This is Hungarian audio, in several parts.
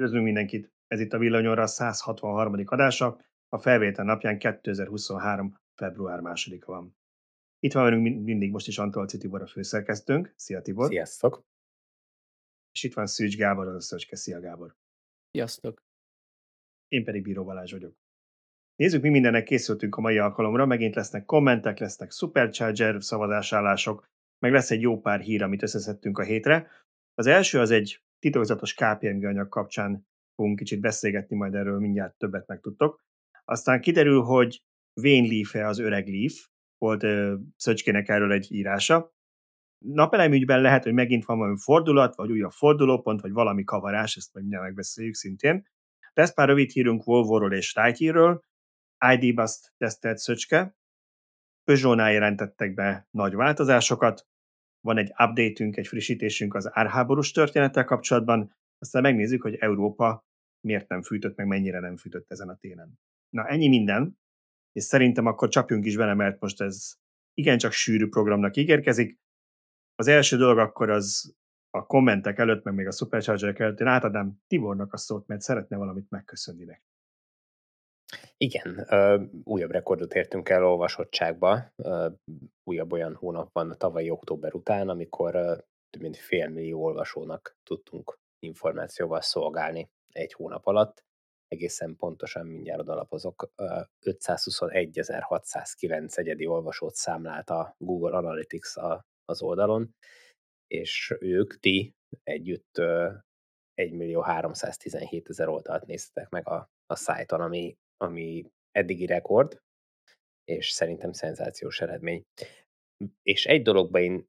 Üdvözlünk mindenkit! Ez itt a Villanyóra 163. adása, a felvétel napján 2023. február 2-a van. Itt van velünk mindig most is Antalóczi Tibor a főszerkesztőnk. Szia Tibor! Sziasztok! És itt van Szűcs Gábor, az a Szöcske. Szia Gábor! Sziasztok! Én pedig Bíró Balázs vagyok. Nézzük, mi mindennek készültünk a mai alkalomra. Megint lesznek kommentek, lesznek Supercharger szavazásállások, meg lesz egy jó pár hír, amit összeszedtünk a hétre. Az első az egy titokzatos KPMG anyag kapcsán fogunk kicsit beszélgetni, majd erről mindjárt többet megtudtok. Aztán kiderül, hogy Wayne Leaf-e az öreg Leaf, volt Szöcskének erről egy írása. Napelemügyben lehet, hogy megint van valami fordulat, vagy újabb fordulópont, vagy valami kavarás, ezt majd mindjárt megbeszéljük szintén. Lesz pár rövid hírünk Volvo-ról és Lightyearről, ID.Buzz-t tesztelt Szöcske, Peugeotnál jelentettek be nagy változásokat, van egy update-ünk, egy frissítésünk az árháborús történettel kapcsolatban, aztán megnézzük, hogy Európa miért nem fűtött, meg mennyire nem fűtött ezen a télen. Na, ennyi minden, és szerintem akkor csapjunk is bele, mert most ez igencsak sűrű programnak ígérkezik. Az első dolog akkor az a kommentek előtt, meg még a Superchargerek előtt, én átadnám Tibornak a szót, mert szeretne valamit megköszönni neki. Igen, újabb rekordot értünk el olvasottságba, újabb olyan hónap van a tavalyi október után, amikor több mint 500 000 olvasónak tudtunk információval szolgálni egy hónap alatt. Egészen pontosan mindjárt odalapozok, 521.609 egyedi olvasót számlált a Google Analytics az oldalon, és ők, ti együtt 1.317.000 oldalt néztetek meg a szájton, ami eddigi rekord, és szerintem szenzációs eredmény. És egy dologban én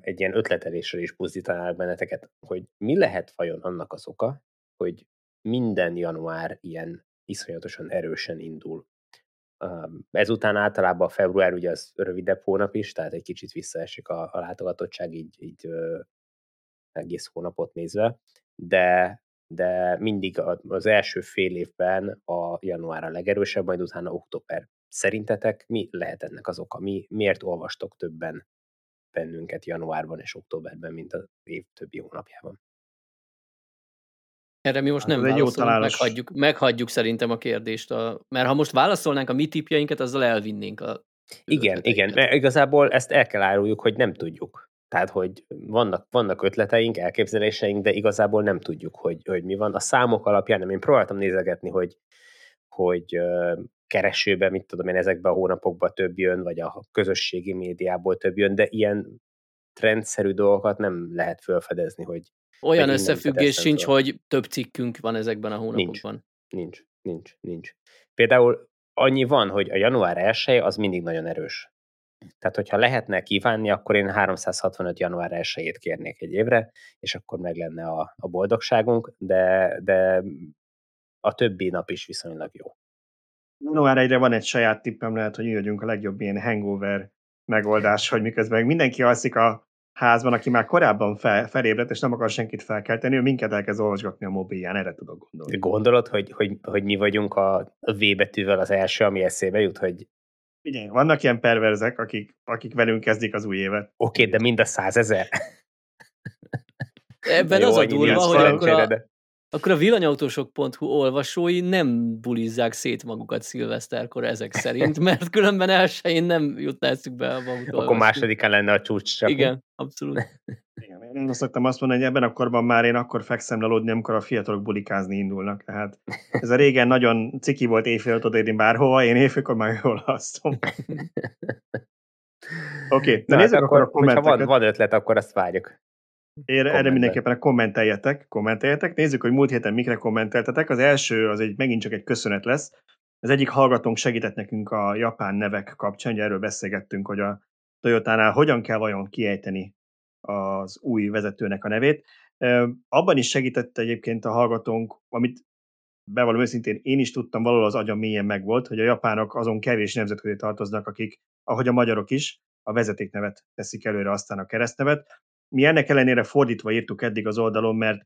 egy ilyen ötletelésre is buzdítanálok benneteket, hogy mi lehet vajon annak az oka, hogy minden január ilyen iszonyatosan erősen indul. Ezután általában a február ugye az rövidebb hónap is, tehát egy kicsit visszaesik a látogatottság így egész hónapot nézve, de mindig az első fél évben a január a legerősebb, majd utána október. Szerintetek mi lehet ennek az oka? Miért olvastok többen bennünket januárban és októberben, mint az év többi hónapjában? Erre mi most nem válaszolunk, meghagyjuk szerintem a kérdést, mert ha most válaszolnánk a mi tippjainket, azzal elvinnénk a... Igen, mert igazából ezt el kell áruljuk, hogy nem tudjuk. Tehát, hogy vannak ötleteink, elképzeléseink, de igazából nem tudjuk, hogy mi van. A számok alapján nem, én próbáltam nézegetni, hogy keresőben, mit tudom én, ezekben a hónapokban több jön, vagy a közösségi médiából több jön, de ilyen trendszerű dolgokat nem lehet felfedezni, hogy... Olyan összefüggés sincs, hogy több cikkünk van ezekben a hónapokban. Nincs. Például annyi van, hogy a január 1-e az mindig nagyon erős. Tehát, hogyha lehetne kívánni, akkor én 365 január 1-ét kérnék egy évre, és akkor meg lenne a boldogságunk, de a többi nap is viszonylag jó. Január 1-re van egy saját tippem, lehet, hogy jöjjünk a legjobb ilyen hangover megoldás, hogy miközben mindenki alszik a házban, aki már korábban felébredt, és nem akar senkit felkelteni, ő minket elkezd olvasgatni a mobilján, erre tudok gondolni. Gondolod, hogy mi vagyunk a V betűvel az első, ami eszébe jut, hogy... Figyelj, vannak ilyen perverzek, akik velünk kezdik az új évet. Oké, de mind a 100 000. Ebben jó, az a durva, hogy akkor a villanyautósok.hu olvasói nem bulizzák szét magukat szilveszterkor ezek szerint, mert különben elsőjén nem jutnászuk be a maguk. Akkor másodikán lenne a csúcs csak. Igen, abszolút. Igen, én szoktam azt mondani, hogy ebben a korban már én akkor fekszem lelódni, amikor a fiatalok bulikázni indulnak. Tehát ez a régen nagyon ciki volt éjfél ott odérni bárhova, én éjfélkor már jól alszom. Oké, na nézzük akkor a kommenteket. Ha van ötlet, akkor azt várjuk. Erre mindenképpen kommenteljetek. Nézzük, hogy múlt héten mikre kommenteltetek. Az első, az megint csak egy köszönet lesz. Az egyik hallgatónk segített nekünk a japán nevek kapcsán, hogy erről beszélgettünk, hogy a Toyotánál hogyan kell vajon kiejteni az új vezetőnek a nevét. Abban is segített egyébként a hallgatónk, amit bevallom őszintén én is tudtam, valahol az agyam mélyen megvolt, hogy a japánok azon kevés nemzet közé tartoznak, akik, ahogy a magyarok is, a vezetéknevet teszik előre, aztán a keresztnevet. Mi ennek ellenére fordítva írtuk eddig az oldalon, mert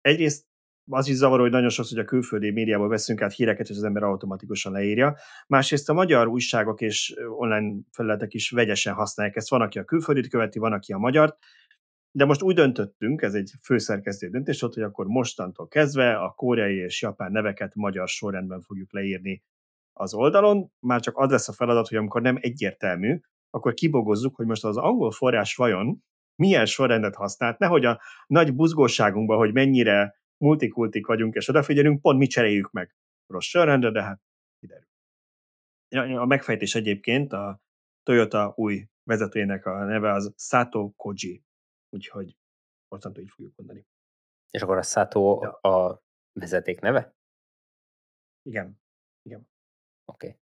egyrészt az is zavaró, hogy nagyon sokszor, hogy a külföldi médiából veszünk át híreket, és az ember automatikusan leírja. Másrészt a magyar újságok és online felületek is vegyesen használják ezt. Van, aki a külföldit követi, van, aki a magyart. De most úgy döntöttünk, ez egy főszerkesztői döntés volt, hogy akkor mostantól kezdve a koreai és japán neveket magyar sorrendben fogjuk leírni az oldalon. Már csak az lesz a feladat, hogy amikor nem egyértelmű, akkor kibogozzuk, hogy most az angol forrás vajon milyen sorrendet használt, nehogy a nagy buzgóságunkban, hogy mennyire multikultik vagyunk, és odafigyelünk, pont mi cseréljük meg rossz sorrendre, de hát kiderül. A megfejtés egyébként a Toyota új vezetőjének a neve az Sato Koji, úgyhogy mostantól így fogjuk mondani. És akkor a Sato a vezeték neve? Igen. Oké.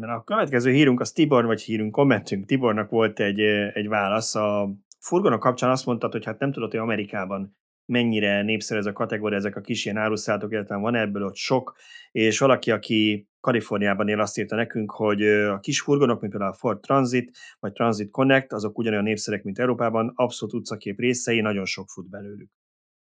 A következő hírünk az Tibor, vagy kommentünk. Tibornak volt egy válasz. A furgonok kapcsán azt mondtad, hogy hát nem tudod, hogy Amerikában mennyire népszerű ez a kategória, ezek a kis ilyen áruszállítók, illetve van ebből ott sok, és valaki, aki Kaliforniában él, azt írta nekünk, hogy a kis furgonok, mint például a Ford Transit, vagy Transit Connect, azok ugyanolyan népszerűek, mint Európában, abszolút utcakép részei, nagyon sok fut belőlük.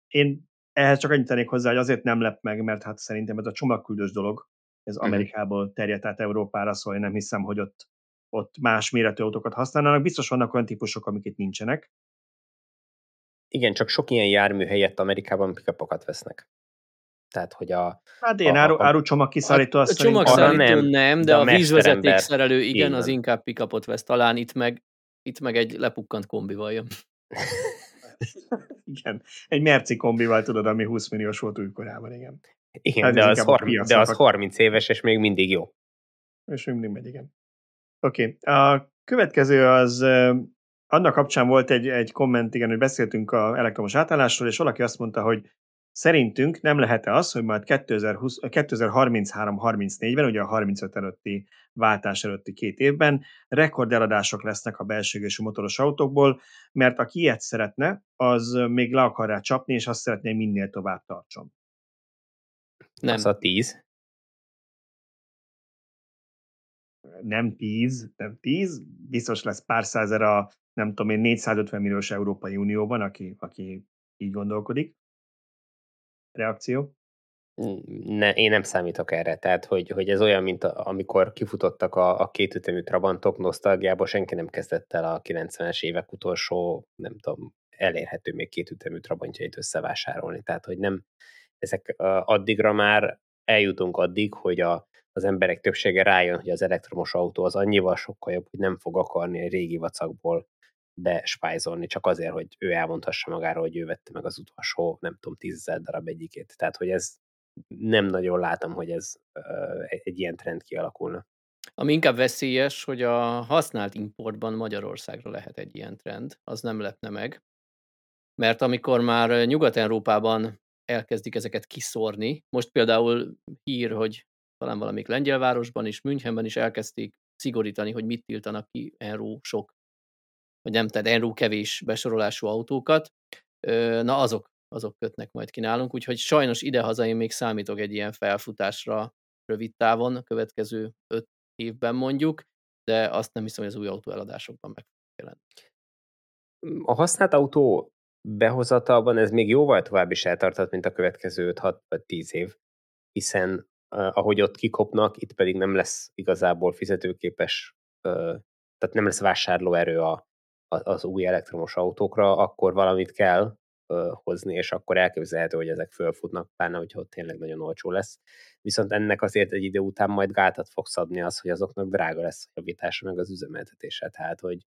Én ehhez csak annyit tennék hozzá, hogy azért nem lep meg, mert hát szerintem ez a csomagküldős dolog, ez Amerikából terjedt át Európára, szóval én nem hiszem, hogy ott más méretű autókat használnának. Biztos vannak olyan típusok, amik itt nincsenek. Igen, csak sok ilyen jármű helyett Amerikában pickupokat vesznek. Tehát, hogy a... Hát én árucsomag kiszállító azt szerintem... A csomagszállító nem, de a vízvezeték szerelő, igen, az inkább pickupot vesz. Talán itt meg egy lepukkant kombival jön. Igen, egy merci kombival, tudod, ami 20 milliós volt újkorában, igen. Igen, de az 30 éves, és még mindig jó. És még mindig megy, igen. Oké, a következő az, annak kapcsán volt egy komment, igen, hogy beszéltünk az elektromos átállásról, és valaki azt mondta, hogy szerintünk nem lehet-e az, hogy majd 2033-34-ben, ugye a 35 előtti váltás előtti 2 évben rekordeladások lesznek a belsőgésű motoros autókból, mert aki ilyet szeretne, az még le akar rá csapni, és azt szeretné, hogy minél tovább tartson. Nem. Az a 10. Nem 10. Biztos lesz pár százer a, nem tudom én, 450 milliós Európai Unióban, aki így gondolkodik. Reakció? Én nem számítok erre. Tehát, hogy ez olyan, mint amikor kifutottak a kétütemű Trabantok nosztalgiából, senki nem kezdett el a 90-es évek utolsó, nem tudom, elérhető még kétütemű Trabantjait összevásárolni. Tehát, hogy nem... Ezek addigra már eljutunk addig, hogy az emberek többsége rájön, hogy az elektromos autó az annyival sokkal jobb, hogy nem fog akarni a régi vacakból bespájzolni, csak azért, hogy ő elmondhassa magáról, hogy ő vette meg az utolsó, nem tudom, 10 000 darab egyikét. Tehát, hogy ez nem nagyon látom, hogy ez egy ilyen trend kialakulna. Ami inkább veszélyes, hogy a használt importban Magyarországra lehet egy ilyen trend, az nem lepne meg. Mert amikor már Nyugat-Európában elkezdik ezeket kiszórni. Most például hír, hogy talán valamelyik lengyelvárosban is, Münchenben is elkezdték szigorítani, hogy mit tiltanak ki euró sok, vagy nem, tehát euró kevés besorolású autókat. Na azok kötnek majd ki nálunk, úgyhogy sajnos idehaza én még számítok egy ilyen felfutásra rövid távon, a következő 5 évben mondjuk, de azt nem hiszem, hogy az új autó eladásokban meg fog jelenni. A használt autó behozatalban ez még jóval tovább is eltartott, mint a következő 5-6 vagy 10 év, hiszen ahogy ott kikopnak, itt pedig nem lesz igazából fizetőképes, tehát nem lesz vásárlóerő az új elektromos autókra, akkor valamit kell hozni, és akkor elképzelhető, hogy ezek fölfutnak, pláne, hogyha ott tényleg nagyon olcsó lesz. Viszont ennek azért egy idő után majd gátat fog szabni az, hogy azoknak drága lesz a javítása meg az üzemeltetése. Tehát, hogy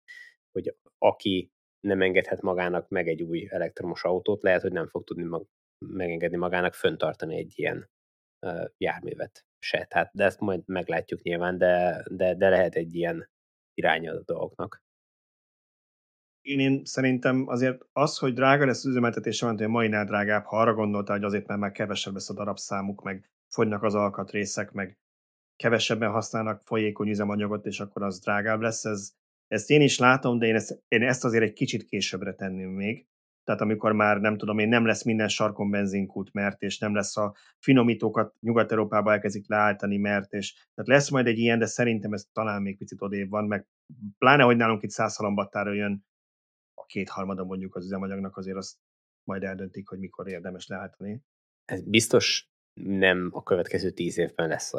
aki nem engedhet magának meg egy új elektromos autót, lehet, hogy nem fog tudni megengedni magának föntartani egy ilyen járművet se. Tehát, de ezt majd meglátjuk nyilván, de lehet egy ilyen irány a dolgoknak. Én szerintem azért az, hogy drága lesz az üzemeltetése, mert a mainál drágább, ha arra gondoltál, hogy azért már kevesebb lesz a darabszámuk, meg fogynak az alkatrészek, meg kevesebben használnak folyékony üzemanyagot, és akkor az drágább lesz, Ezt én is látom, de én ezt azért egy kicsit későbbre tenném még. Tehát amikor már nem tudom én, nem lesz minden sarkon benzinkút, mert, és nem lesz a finomítókat Nyugat-Európába elkezdik leállítani, mert, és tehát lesz majd egy ilyen, de szerintem ez talán még picit odébb van, meg pláne, hogy nálunk itt 100 halombattára jön a 2/3 mondjuk az üzemanyagnak, azért azt majd eldöntik, hogy mikor érdemes leállítani. Ez biztos nem a következő 10 évben lesz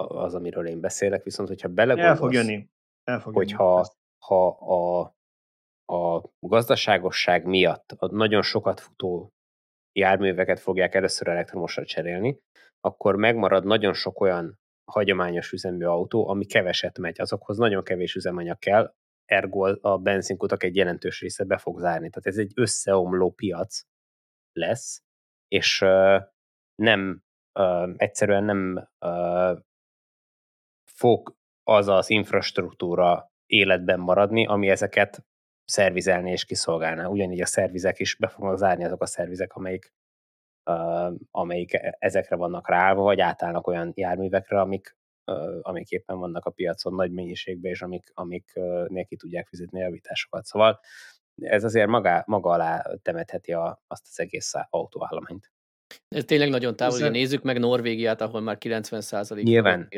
az, amiről én beszélek, viszont hogyha belegondolsz... El fog jönni. Hogyha a a gazdaságosság miatt a nagyon sokat futó járműveket fogják először elektromosra cserélni, akkor megmarad nagyon sok olyan hagyományos üzemű autó, ami keveset megy. Azokhoz nagyon kevés üzemanyag kell, ergo a benzinkutak egy jelentős része be fog zárni. Tehát ez egy összeomló piac lesz, és egyszerűen nem fog az az infrastruktúra életben maradni, ami ezeket szervizelni és kiszolgálná. Ugyanígy a szervizek is be fognak zárni, azok a szervizek, amelyik ezekre vannak ráállva, vagy átállnak olyan járművekre, amik éppen vannak a piacon nagy mennyiségben, és amiknél ki tudják fizetni a javításokat. Szóval ez azért maga alá temetheti azt az egész autóállományt. Ez tényleg nagyon távol, hogy nézzük meg Norvégiát, ahol már 90%. Nyilván.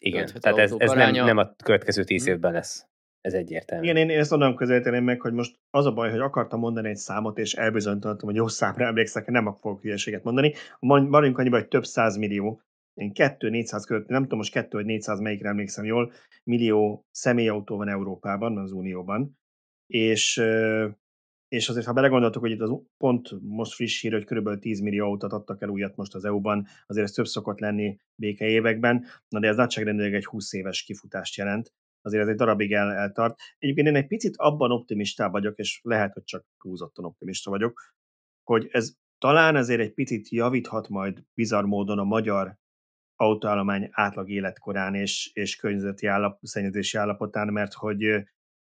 Igen, tehát ez nem a következő 10 évben lesz. Ez egyértelmű. Igen, én ezt onnan közelíteném meg, hogy most az a baj, hogy akartam mondani egy számot, és elbizonytalanodtam, hogy jó számra emlékszek, nem fogok hülyeséget mondani. Maradjunk annyiba, hogy több 100 millió, én 2-400 között, nem tudom most 2 vagy 400, melyikre emlékszem jól, millió személyautó van Európában, az Unióban, és azért, ha belegondoltuk, hogy itt az pont most friss hír, hogy körülbelül 10 millió autót adtak el újat most az EU-ban, azért ez több szokott lenni béke években, na de ez nagyságrendileg egy 20 éves kifutást jelent. Azért ez egy darabig eltart. Egyébként én egy picit abban optimistában vagyok, és lehet, hogy csak túlzottan optimista vagyok, hogy ez talán azért egy picit javíthat majd bizarr módon a magyar autóállomány átlag életkorán és környezeti szennyezési állapotán, mert hogy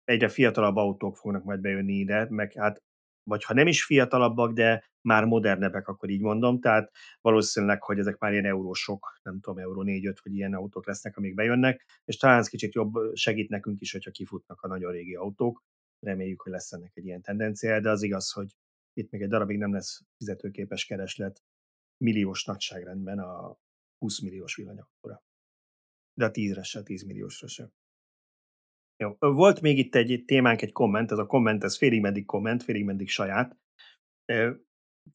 egyre fiatalabb autók fognak majd bejönni ide, meg hát, vagy ha nem is fiatalabbak, de már modernebbek, akkor így mondom, tehát valószínűleg, hogy ezek már ilyen eurósok, nem tudom, euró 4-5, vagy ilyen autók lesznek, amik bejönnek, és talán ez kicsit jobb segít nekünk is, hogyha kifutnak a nagyon régi autók. Reméljük, hogy lesz ennek egy ilyen tendenciája, de az igaz, hogy itt még egy darabig nem lesz fizetőképes kereslet milliós nagyságrendben a 20 milliós villanyautóra. De a 10-re se, 10 milliósra se. Jó. Volt még itt egy témánk, egy komment, ez a komment, ez félig-meddig komment, félig-meddig saját.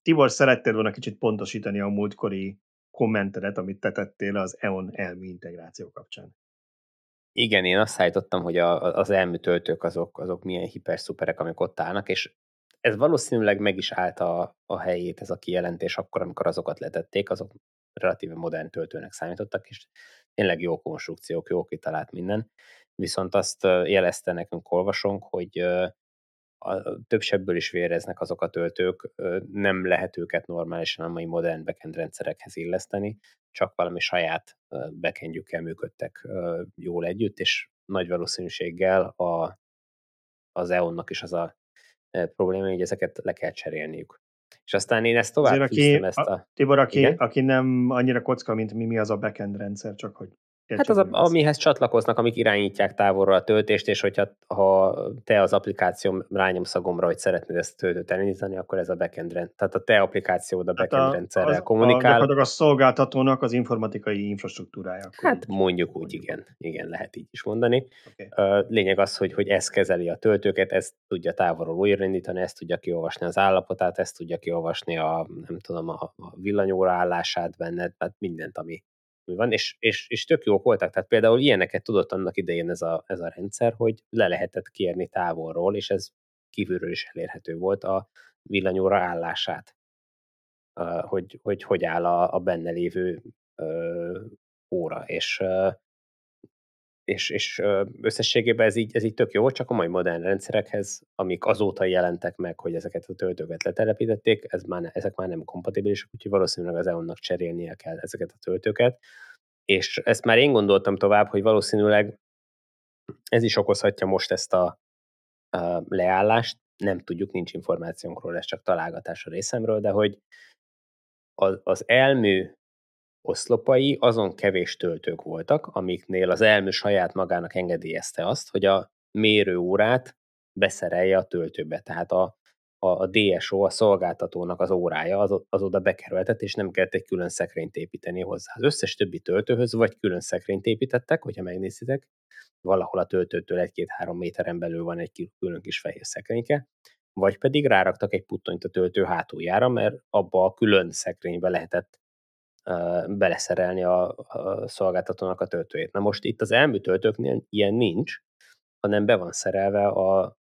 Tibor, szerettél volna kicsit pontosítani a múltkori kommentedet, amit te tettél az EON elmű integráció kapcsán. Igen, én azt állítottam, hogy az elmű töltők azok milyen hiperszuperek, amik ott állnak, és ez valószínűleg meg is állt a helyét, ez a kijelentés akkor, amikor azokat letették, azok relatíve modern töltőnek számítottak, és tényleg jó konstrukciók, jó kitalált minden. Viszont azt jelezte nekünk olvasónk, hogy a több sebből is véreznek azok a töltők, nem lehet őket normálisan a mai modern backend rendszerekhez illeszteni, csak valami saját backendjükkel működtek jól együtt, és nagy valószínűséggel az EON-nak is az a probléma, hogy ezeket le kell cserélniük. És aztán én ezt tovább fűztem ezt a... Tibor, aki nem annyira kocka, mint mi az a backend rendszer, csak hogy... Hát az, amihez csatlakoznak, amik irányítják távolról a töltést, és hogyha te az applikációm rányomsz a gombra, hogy szeretnéd ezt töltőt elindítani, akkor ez a backend rendszer, tehát a te applikációd a backend rendszerrel kommunikál. A szolgáltatónak az informatikai infrastruktúrája. Hát mondjuk úgy, igen, lehet így is mondani. Okay. Lényeg az, hogy ez kezeli a töltőket, ezt tudja távolról újraindítani, ezt tudja kiolvasni az állapotát, ezt tudja kiolvasni a villanyóra állását benned, tehát mindent, ami van, és tök jók voltak. Tehát például ilyeneket tudott annak idején ez a rendszer, hogy le lehetett kérni távolról, és ez kívülről is elérhető volt a villanyóra állását, hogy áll a benne lévő óra, és összességében ez így tök jó, csak a mai modern rendszerekhez, amik azóta jelentek meg, hogy ezeket a töltőket letelepítették, ezek már nem kompatibilisek, úgyhogy valószínűleg az EON-nak cserélnie kell ezeket a töltőket, és ezt már én gondoltam tovább, hogy valószínűleg ez is okozhatja most ezt a leállást, nem tudjuk, nincs információnkról, ez csak találgatás a részemről, de hogy az elmű oszlopai azon kevés töltők voltak, amiknél az elmű saját magának engedélyezte azt, hogy a mérőórát beszerelje a töltőbe. Tehát a DSO, a szolgáltatónak az órája az oda bekerülhetett, és nem kellett egy külön szekrényt építeni hozzá. Az összes többi töltőhöz vagy külön szekrényt építettek, hogyha megnézitek, valahol a töltőtől 1-2-3 méteren belül van egy külön kis fehér szekrényke, vagy pedig ráraktak egy puttonyt a töltő hátuljára, mert abba a külön szekrénybe lehetett beleszerelni a szolgáltatónak a töltőjét. Na most itt az elmű töltőknél ilyen nincs, hanem be van szerelve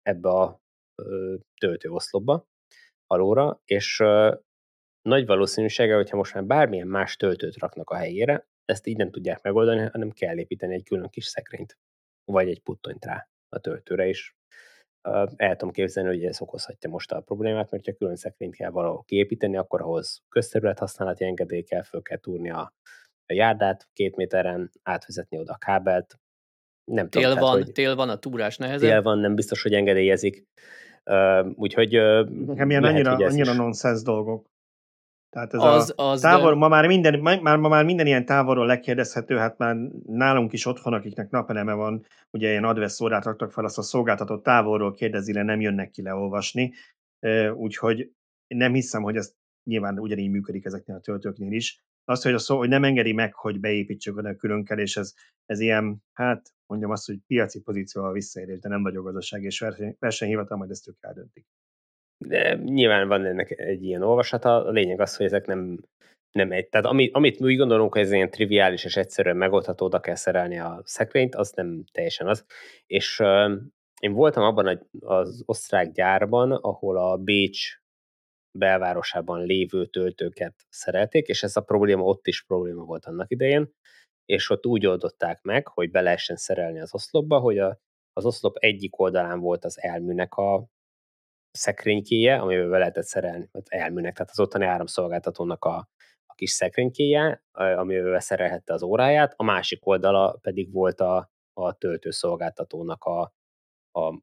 ebbe a töltőoszlopba alóra, és nagy valószínűséggel, hogyha most már bármilyen más töltőt raknak a helyére, ezt így nem tudják megoldani, hanem kell építeni egy külön kis szekrényt, vagy egy puttonyt rá a töltőre is. El tudom képzelni, hogy ez okozhatja most a problémát, mert ha külön szekrényt kell valahol kiépíteni, akkor ahhoz közterülethasználati engedély kell, föl kell túrni a járdát 2 méteren, átvezetni oda a kábelt. Nem tél, tudom, van, tehát, tél van, a túrás nehezebb. Tél van, nem biztos, hogy engedélyezik. Úgyhogy lehet, annyira nonsens dolgok. Tehát ez az távol, de... ma már minden ilyen távolról lekérdezhető, hát már nálunk is otthon, akiknek napeleme van, ugye ilyen advesszórát raktak fel, azt a szolgáltatót távolról kérdezi le, nem jönnek ki leolvasni, úgyhogy nem hiszem, hogy ez nyilván ugyanígy működik ezeknél a töltőknél is. Azt, hogy, hogy nem engedi meg, hogy beépítsük a különkelés, ez ilyen, hát mondjam azt, hogy piaci pozícióval visszaérés, de nem vagyok gazdaság és versenyhivatal, majd ezt ők eldöntik. De nyilván van ennek egy ilyen olvasata, a lényeg az, hogy ezek nem egy, tehát amit mi úgy gondolunk, hogy ez ilyen triviális és egyszerűen megoldható, oda kell szerelni a szekrényt, az nem teljesen az. És én voltam abban az osztrák gyárban, ahol a Bécs belvárosában lévő töltőket szerelték, és ez a probléma ott is probléma volt annak idején, és ott úgy oldották meg, hogy be lehessen szerelni az oszlopba, hogy az oszlop egyik oldalán volt az elműnek a szekrénykéje, amivel be lehetett szerelni az elműnek, tehát az ottani áramszolgáltatónak a kis szekrénykéje, amivel szerelhette az óráját, a másik oldala pedig volt a töltőszolgáltatónak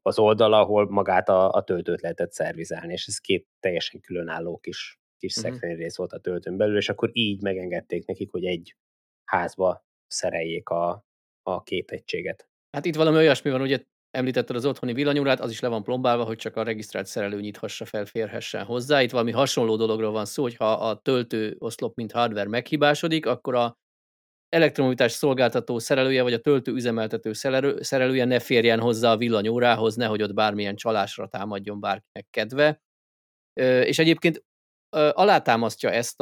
az oldala, ahol magát a töltőt lehetett szervizelni, és ez 2 teljesen különálló kis szekrényrész volt a töltőn belül, és akkor így megengedték nekik, hogy egy házba szereljék a 2 egységet. Hát itt valami olyasmi van, ugye említetted az otthoni villanyórát, az is le van plombálva, hogy csak a regisztrált szerelő nyithassa fel, férhessen hozzá. Itt valami hasonló dologról van szó, hogy ha a töltőoszlop, mint hardware meghibásodik, akkor a elektromobilitás szolgáltató szerelője, vagy a töltő üzemeltető szerelője ne férjen hozzá a villanyórához, nehogy ott bármilyen csalásra támadjon bárkinek kedve. És egyébként alátámasztja ezt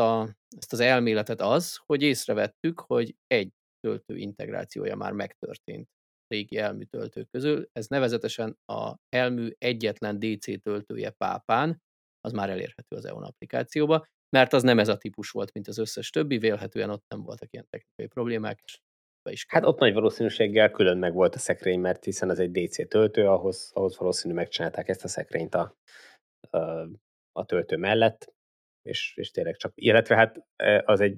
az elméletet az, hogy észrevettük, hogy egy töltő integrációja már megtörtént régi ELMű töltők közül. Ez nevezetesen a ELMű egyetlen DC töltője Pápán, az már elérhető az EON applikációba, mert az nem ez a típus volt, mint az összes többi, vélhetően ott nem voltak ilyen technikai problémák. Hát ott nagy valószínűséggel külön meg volt a szekrény, mert hiszen az egy DC töltő, ahhoz valószínű megcsinálták ezt a szekrényt a töltő mellett, és tényleg csak, illetve hát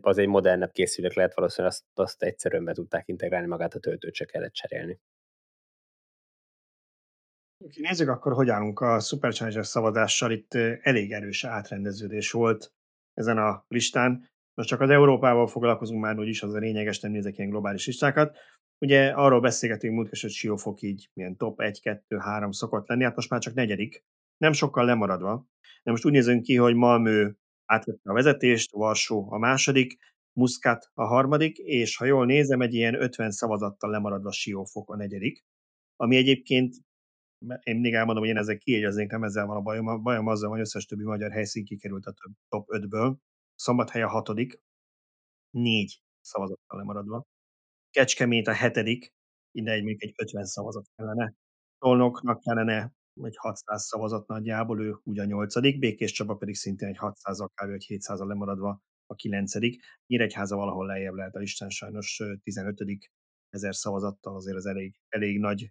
az egy modernebb készülék lehet, valószínűleg azt egyszerűen be tudták integrálni, magát a töltőt se kellett cserélni. Nézzük akkor, hogy állunk a Supercharger szavazással. Itt elég erős átrendeződés volt ezen a listán. Most csak az Európával foglalkozunk már, úgyis az a lényeges, nem nézek ilyen globális listákat. Ugye arról beszélgetünk múltkor, hogy Siófok így milyen top 1, 2, 3 szokott lenni, hát most már csak 4. Nem sokkal lemaradva. De most úgy nézünk ki, hogy Malmö átvette a vezetést, Varsó a 2., Muscat a 3., és ha jól nézem, egy ilyen 50 szavazattal lemaradva Siófok a 4., ami egyébként, én mindig elmondom, hogy én ezzel kiegyeznék, nem ezzel van a bajom. A bajom azzal, hogy összes többi magyar helyszín kikerült a top 5-ből. Szombathely a 6., 4 szavazattal lemaradva. Kecskemét a 7., innen egy 50 szavazat kellene. Tolnoknak kellene egy 600 szavazat nagyjából, ő ugye a 8., Békés Csaba pedig szintén egy 600-al, kb. Egy 700-al lemaradva a 9. Nyíregyháza valahol lejjebb lehet a listán, sajnos 15. 1000 szavazattal, azért az elég nagy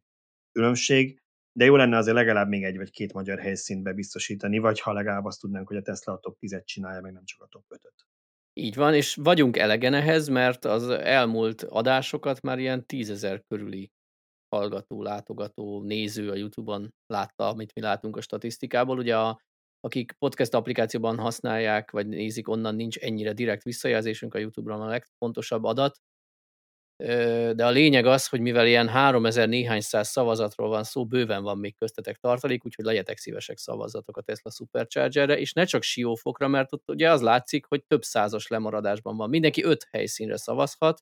különbség, de jó lenne azért legalább még 1 vagy 2 magyar helyszínbe biztosítani, vagy ha legalább azt tudnánk, hogy a Tesla a top 10-et csinálja, meg nem csak a top 5-öt. Így van, és vagyunk elegen ehhez, mert az elmúlt adásokat már ilyen 10 000 körüli hallgató, látogató, néző a YouTube-on látta, amit mi látunk a statisztikából. Ugye akik podcast applikációban használják, vagy nézik, onnan nincs ennyire direkt visszajelzésünk, a YouTube-ra a legfontosabb adat. De a lényeg az, hogy mivel ilyen 3000 néhány száz szavazatról van szó, bőven van még köztetek tartalék, úgyhogy legyetek szívesek, szavazatok a Tesla Superchargerre, és ne csak Siófokra, mert ott ugye az látszik, hogy több százas lemaradásban van. Mindenki 5 helyszínre szavazhat,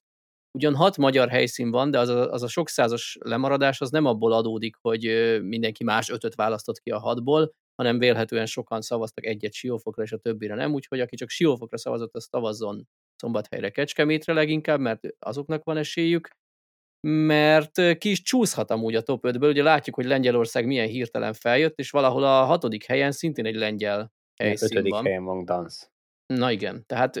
ugyan 6 magyar helyszín van, de az a sok százas lemaradás az nem abból adódik, hogy mindenki más 5-öt választott ki a 6-ból, hanem vélhetően sokan szavaztak 1-et Siófokra, és a többire nem, úgyhogy aki csak Siófokra szavazott, az szavazzon Szombathelyre, Kecskemétre leginkább, mert azoknak van esélyük, mert ki is csúszhat amúgy a top 5-ből, ugye látjuk, hogy Lengyelország milyen hirtelen feljött, és valahol a 6. helyen szintén egy lengyel helyszín van. 5. helyen van Gdansk. Na igen, tehát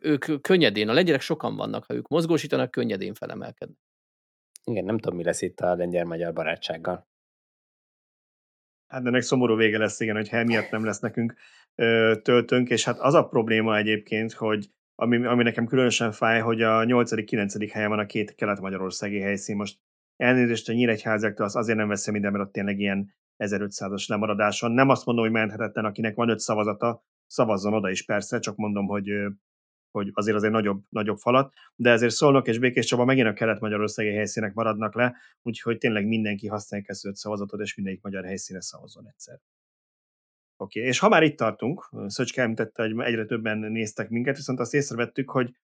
ők könnyedén, a lengyelek sokan vannak, ha ők mozgósítanak, könnyedén felemelkednek. Igen, nem tudom, mi lesz itt a lengyel-magyar barátsággal. Hát ennek szomorú vége lesz, igen, hogy emiatt nem lesz nekünk töltőnk, és hát az a probléma egyébként, hogy ami nekem különösen fáj, hogy a 8.-9. helyen van a két kelet-magyarországi helyszín. Most elnézést a nyíregyháziaktól, azt azért nem veszem ide, mert ott tényleg ilyen 1500-as lemaradáson. Nem azt mondom, hogy menthetetlen, akinek van 5 szavazata, szavazzon oda is persze, csak mondom, hogy azért nagyobb falat, de ezért Szolnok és Békés Csaba megint a kelet-magyarországi helyszínek maradnak le, úgyhogy tényleg mindenki használja ezt 5 szavazatot, és mindegyik magyar helyszínre szavazzon egyszer. Oké, és ha már itt tartunk, Szöcske említette, hogy egyre többen néztek minket, viszont azt észrevettük, hogy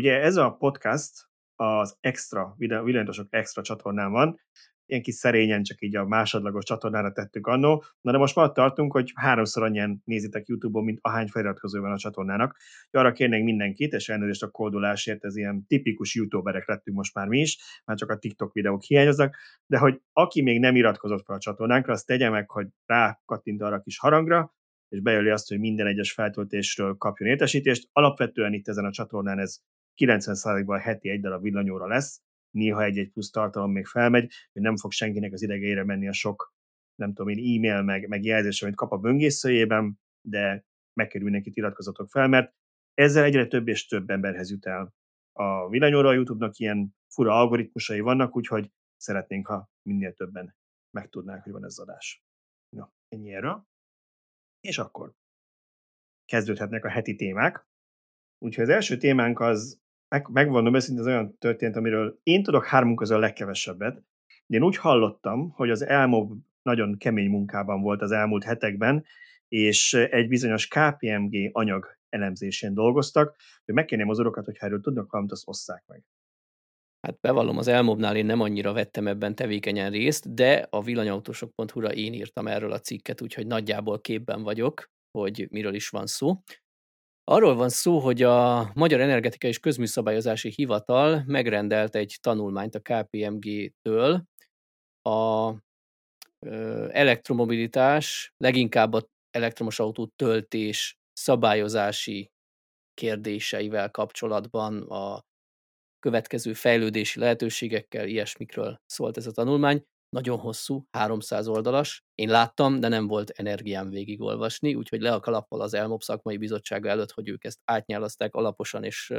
ugye ez a podcast az Extra, Villanyosok Extra csatornán van, ilyen kis szerényen csak így a másodlagos csatornára tettük annó, na de most már tartunk, hogy 3-szor annyian nézitek YouTube-on, mint ahány feliratkozó van a csatornának. Arra kérnénk mindenkit, és elnézést a koldulásért, ez ilyen tipikus youtuberek lettünk most már mi is, már csak a TikTok videók hiányoznak, de hogy aki még nem iratkozott fel a csatornánkra, azt tegye meg, hogy rá kattint arra a kis harangra, és bejöli azt, hogy minden egyes feltöltésről kapjon értesítést. Alapvetően itt ezen a csatornán ez 90%-ban heti egy darab Villanyóra lesz. Néha egy-egy plusz tartalom még felmegy, hogy nem fog senkinek az idegeire menni a sok, nem tudom én, e-mail, meg jelzés, amit kap a böngészőjében, de megkerül nekik iratkozatok fel, mert ezzel egyre több és több emberhez jut el a Villanyóra, a YouTube-nak ilyen fura algoritmusai vannak, úgyhogy szeretnénk, ha minél többen megtudnák, hogy van ez az adás. Na, ennyi erről. És akkor kezdődhetnek a heti témák. Úgyhogy az első témánk az, megvallom őszintén, ez olyan történt, amiről én tudok hármunk közül a legkevesebbet. Én úgy hallottam, hogy az ELMO nagyon kemény munkában volt az elmúlt hetekben, és egy bizonyos KPMG anyag elemzésén dolgoztak, hogy megkérném az urokat, hogyha erről tudnak valamit, azt osszák meg. Hát bevallom, az ELMO-nál én nem annyira vettem ebben tevékenyen részt, de a villanyautósok.hu-ra én írtam erről a cikket, úgyhogy nagyjából képben vagyok, hogy miről is van szó. Arról van szó, hogy a Magyar Energetikai és Közműszabályozási Hivatal megrendelt egy tanulmányt a KPMG-től a elektromobilitás, leginkább a elektromos autó töltés szabályozási kérdéseivel kapcsolatban, a következő fejlődési lehetőségekkel, ilyesmikről szólt ez a tanulmány. Nagyon hosszú, 300 oldalas. Én láttam, de nem volt energiám végigolvasni, úgyhogy le a kalappal az ELMÖ szakmai bizottsága előtt, hogy ők ezt átnyálaszták alaposan, és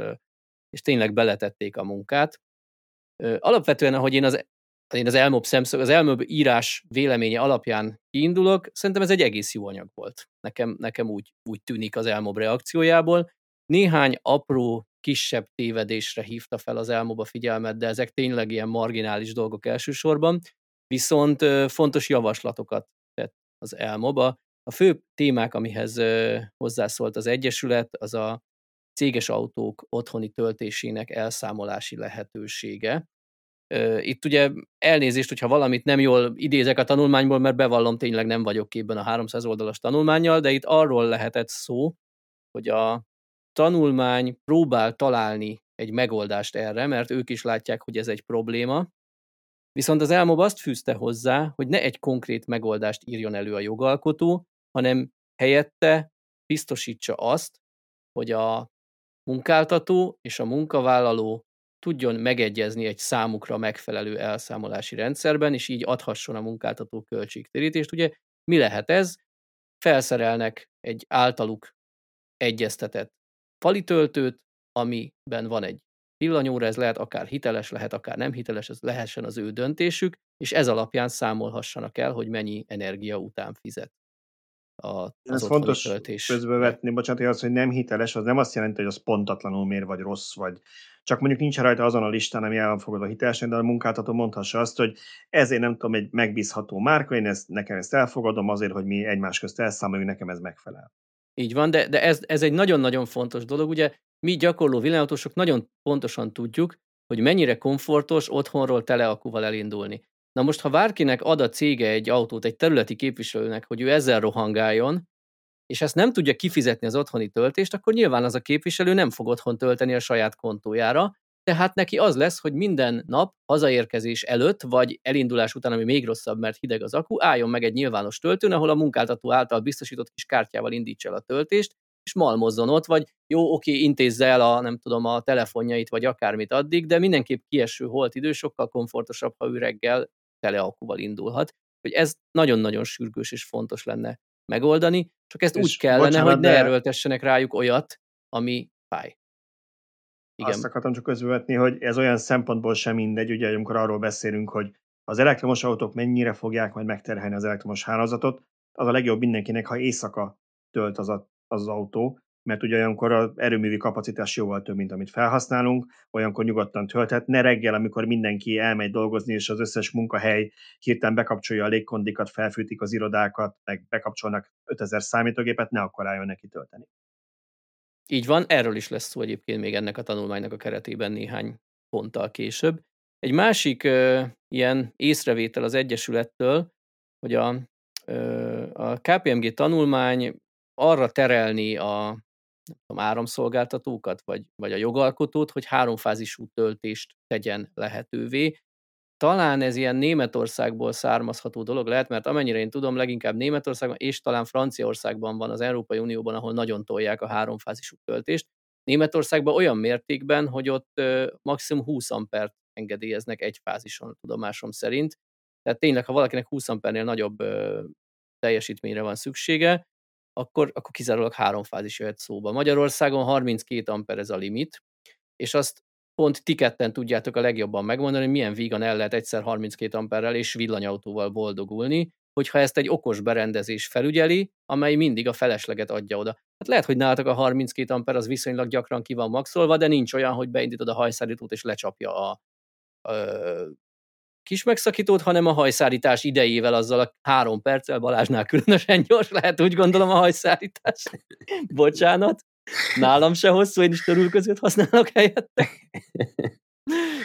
tényleg beletették a munkát. Alapvetően, ahogy én az ELMÖ szemszög, az ELMÖ írás véleménye alapján kiindulok, szerintem ez egy egész jó anyag volt. Nekem úgy tűnik az ELMÖ reakciójából. Néhány apró, kisebb tévedésre hívta fel az ELMÖ a figyelmet, de ezek tényleg ilyen marginális dolgok elsősorban. Viszont fontos javaslatokat tett az ELMÖ-ba. A fő témák, amihez hozzászólt az Egyesület, az a céges autók otthoni töltésének elszámolási lehetősége. Itt ugye elnézést, hogyha valamit nem jól idézek a tanulmányból, mert bevallom, tényleg nem vagyok képben a 300 oldalas tanulmánnyal, de itt arról lehetett szó, hogy a tanulmány próbál találni egy megoldást erre, mert ők is látják, hogy ez egy probléma. Viszont az ELMÖ azt fűzte hozzá, hogy ne egy konkrét megoldást írjon elő a jogalkotó, hanem helyette biztosítsa azt, hogy a munkáltató és a munkavállaló tudjon megegyezni egy számukra megfelelő elszámolási rendszerben, és így adhasson a munkáltató költségtérítést. Ugye mi lehet ez? Felszerelnek egy általuk egyeztetett falitöltőt, amiben van egy Villanyóra, ez lehet akár hiteles, lehet akár nem hiteles, ez lehessen az ő döntésük, és ez alapján számolhassanak el, hogy mennyi energia után fizet az otthoni töltés. Ez fontos közbevetni, bocsánat, hogy az, hogy nem hiteles, az nem azt jelenti, hogy az pontatlanul mér, vagy rossz, vagy csak mondjuk nincs rajta azon a listán, ami el van fogadva hitelesen, de a munkáltató mondhassa azt, hogy ezért nem tudom, egy megbízható márka, én nekem ezt elfogadom azért, hogy mi egymás közt elszámoljunk, nekem ez megfelel. Így van, de ez egy nagyon-nagyon fontos dolog, ugye mi gyakorló villanyautósok nagyon pontosan tudjuk, hogy mennyire komfortos otthonról teleakuval elindulni. Na most, ha bárkinek ad a cége egy autót egy területi képviselőnek, hogy ő ezzel rohangáljon, és ezt nem tudja kifizetni az otthoni töltést, akkor nyilván az a képviselő nem fog otthon tölteni a saját kontójára, tehát neki az lesz, hogy minden nap hazaérkezés előtt, vagy elindulás után, ami még rosszabb, mert hideg az akku, álljon meg egy nyilvános töltőn, ahol a munkáltató által biztosított kis kártyával indítsa el a töltést, és malmozzon ott, vagy jó, oké, intézze el a telefonjait, vagy akármit addig, de mindenképp kieső holtidő, sokkal komfortosabb, ha ő reggel tele akkuval indulhat. Hogy ez nagyon-nagyon sürgős és fontos lenne megoldani, csak ezt és úgy kellene, hogy ne erőltessenek rájuk olyat, ami fáj. Igen. Azt akartam csak közbevetni, hogy ez olyan szempontból sem mindegy, ugye, amikor arról beszélünk, hogy az elektromos autók mennyire fogják majd megterhelni az elektromos hálózatot, az a legjobb mindenkinek, ha éjszaka tölt az autó, mert ugye olyankor az erőművi kapacitás jóval több, mint amit felhasználunk, olyankor nyugodtan tölthet, ne reggel, amikor mindenki elmegy dolgozni, és az összes munkahely hirtelen bekapcsolja a légkondikat, felfűtik az irodákat, meg bekapcsolnak 5000 számítógépet, ne akkor álljon neki tölteni. Így van, erről is lesz szó egyébként még ennek a tanulmánynak a keretében néhány ponttal később. Egy másik ilyen észrevétel az Egyesülettől, hogy a KPMG tanulmány arra terelni a áramszolgáltatókat, vagy a jogalkotót, hogy háromfázisú töltést tegyen lehetővé. Talán ez ilyen Németországból származható dolog lehet, mert amennyire én tudom, leginkább Németországban és talán Franciaországban van az Európai Unióban, ahol nagyon tolják a háromfázisú töltést. Németországban olyan mértékben, hogy ott maximum 20 ampert engedélyeznek egy fázison, tudomásom szerint. Tehát tényleg, ha valakinek 20 ampernél nagyobb teljesítményre van szüksége, akkor kizárólag háromfázis jöhet szóba. Magyarországon 32 amper ez a limit, és azt pont ti ketten tudjátok a legjobban megmondani, hogy milyen vígan el lehet egyszer 32 amperrel és villanyautóval boldogulni, hogyha ezt egy okos berendezés felügyeli, amely mindig a felesleget adja oda. Hát lehet, hogy nálatok a 32 amper az viszonylag gyakran ki van maxolva, de nincs olyan, hogy beindítod a hajszárítót és lecsapja a kis megszakítót, hanem a hajszárítás idejével, azzal a 3 perccel, Balázsnál különösen gyors lehet, úgy gondolom, a hajszárítás. Bocsánat. Nálam se hosszú, én is törülközőt használok helyette.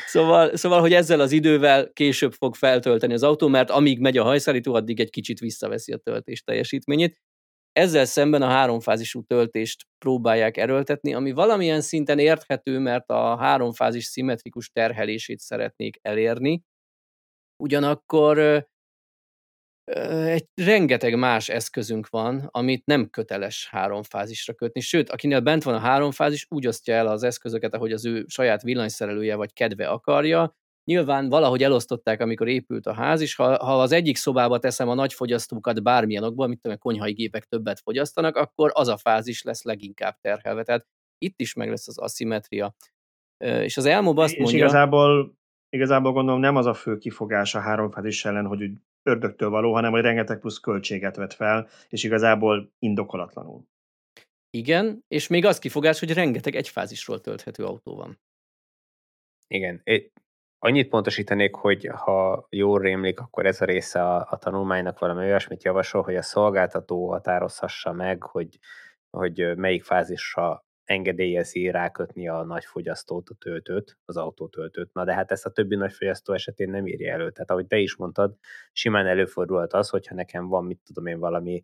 Szóval, hogy ezzel az idővel később fog feltölteni az autó, mert amíg megy a hajszárító, addig egy kicsit visszaveszi a töltés teljesítményét. Ezzel szemben a háromfázisú töltést próbálják erőltetni, ami valamilyen szinten érthető, mert a háromfázis szimmetrikus terhelését szeretnék elérni. Ugyanakkor egy rengeteg más eszközünk van, amit nem köteles háromfázisra kötni, sőt, akinél bent van a háromfázis, úgy osztja el az eszközöket, ahogy az ő saját villanyszerelője vagy kedve akarja. Nyilván valahogy elosztották, amikor épült a ház is, ha az egyik szobába teszem a nagy fogyasztókat bármilyenokból, mint tudom, konyhai gépek többet fogyasztanak, akkor az a fázis lesz leginkább terhelve. Tehát itt is meg lesz az aszimmetria. És az ELMO azt mondja... És igazából gondolom nem az a fő kifogás a háromfázis ellen, hogy ördögtől való, hanem hogy rengeteg plusz költséget vet fel, és igazából indokolatlanul. Igen, és még az kifogás, hogy rengeteg egyfázisról tölthető autó van. Igen, annyit pontosítanék, hogy ha jól rémlik, akkor ez a része a tanulmánynak valami olyasmit javasol, hogy a szolgáltató határozhassa meg, hogy melyik fázisra engedélyezi rákötni a nagyfogyasztót, a töltőt, az autótöltőt. Na de hát ezt a többi nagyfogyasztó esetén nem írja elő. Tehát ahogy te is mondtad, simán előfordulhat az, hogyha nekem van, mit tudom én, valami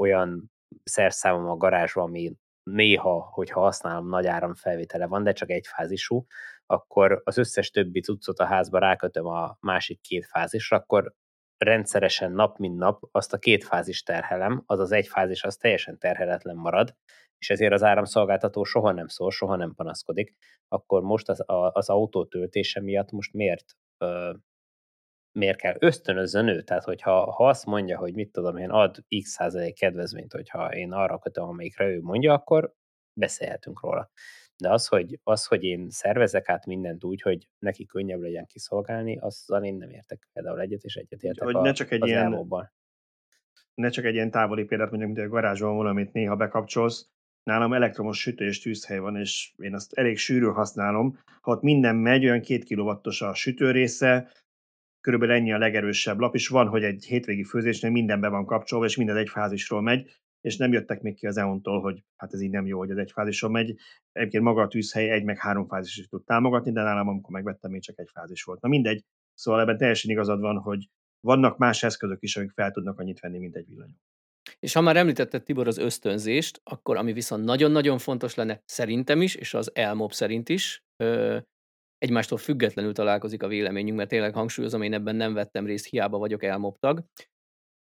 olyan szerszámom a garázsban, ami néha, hogyha használom, nagy áramfelvétele van, de csak egyfázisú, akkor az összes többi cuccot a házba rákötöm a másik két fázisra, akkor rendszeresen nap mint nap azt a két fázist terhelem, azaz egy fázis az teljesen terheletlen marad, és ezért az áramszolgáltató soha nem szól, soha nem panaszkodik, akkor most az autó töltése miatt most miért kell ösztönözzön ő? Tehát, hogyha azt mondja, hogy mit tudom én, ad x% kedvezményt, hogyha én arra kötöm, amelyikre ő mondja, akkor beszélhetünk róla. De az, hogy én szervezek át mindent úgy, hogy neki könnyebb legyen kiszolgálni, azzal én nem értek például egyet, és egyet értek hogy az elmóban. Ne csak egy ilyen távoli példát mondjam, mint egy garázsban van, amit néha bekapcsolsz, nálam elektromos sütő és tűzhely van, és én azt elég sűrűn használom, ha ott minden megy, olyan 2 kW a sütő része, körülbelül ennyi a legerősebb lap, és van, hogy egy hétvégi főzésnél minden be van kapcsolva, és minden egy fázisról megy, és nem jöttek még ki az EON-tól, hogy hát ez így nem jó, hogy ez egy fázisról megy. Egyébként maga a tűzhely 1 meg 3 fázis is tud támogatni, de nálam, amikor megvettem, még csak egy fázis volt. Na mindegy, szóval ebben teljesen igazad van, hogy vannak más eszközök is, amik fel tudnak annyit venni, mint egy villanyó. És ha már említetted, Tibor, az ösztönzést, akkor ami viszont nagyon-nagyon fontos lenne szerintem is, és az ELMÖ szerint is, egymástól függetlenül találkozik a véleményünk, mert tényleg hangsúlyozom, én ebben nem vettem részt, hiába vagyok ELMÖ tag.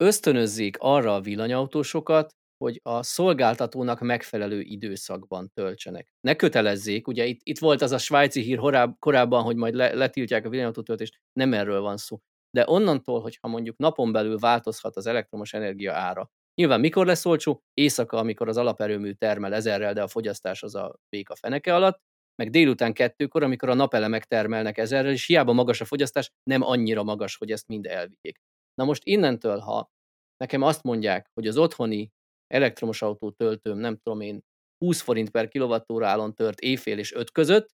Ösztönözzék arra a villanyautósokat, hogy a szolgáltatónak megfelelő időszakban töltsenek. Ne kötelezzék, ugye itt volt az a svájci hír korábban, hogy majd letiltják a villanyautótöltést, nem erről van szó. De onnantól, hogyha mondjuk napon belül változhat az elektromos energia ára. Nyilván mikor lesz olcsó? Éjszaka, amikor az alaperőmű termel 1000-rel, de a fogyasztás az a béka feneke alatt, meg délután 2-kor, amikor a napelemek termelnek 1000-rel, és hiába magas a fogyasztás, nem annyira magas, hogy ezt mind elvigyék. Na most innentől, ha nekem azt mondják, hogy az otthoni elektromos autó töltőm, nem tudom én, 20 forint per kilovattóra állon tört éjfél és 5 között,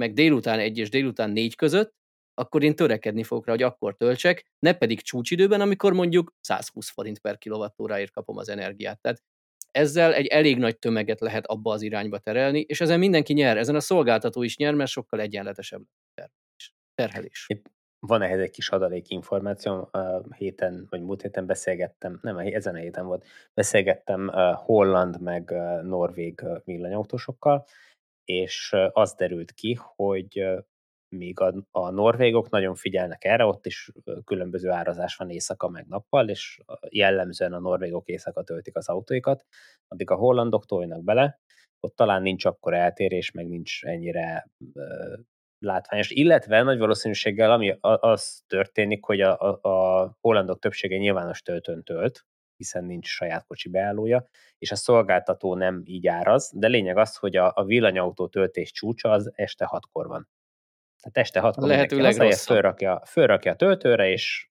meg délután 1 és délután 4 között, akkor én törekedni fogok rá, hogy akkor töltsek, ne pedig csúcsidőben, amikor mondjuk 120 forint per kilovattóráért kapom az energiát. Tehát ezzel egy elég nagy tömeget lehet abba az irányba terelni, és ezen mindenki nyer, ezen a szolgáltató is nyer, mert sokkal egyenletesebb terhelés. Van ehhez egy kis adalék információm, múlt héten beszélgettem, nem, ezen a héten volt, beszélgettem holland meg norvég villanyautósokkal, és az derült ki, hogy még a norvégok nagyon figyelnek erre, ott is különböző árazás van éjszaka meg nappal, és jellemzően a norvégok éjszaka töltik az autóikat, addig a hollandok tolnak bele, ott talán nincs akkora eltérés, meg nincs ennyire látványos, illetve nagy valószínűséggel ami az történik, hogy a hollandok többsége nyilvános töltőn tölt, hiszen nincs saját kocsi beállója, és a szolgáltató nem így áraz, de lényeg az, hogy a villanyautó töltés csúcsa az este 6-kor van. Tehát este 6-kor mindenki az fölrakja a töltőre, és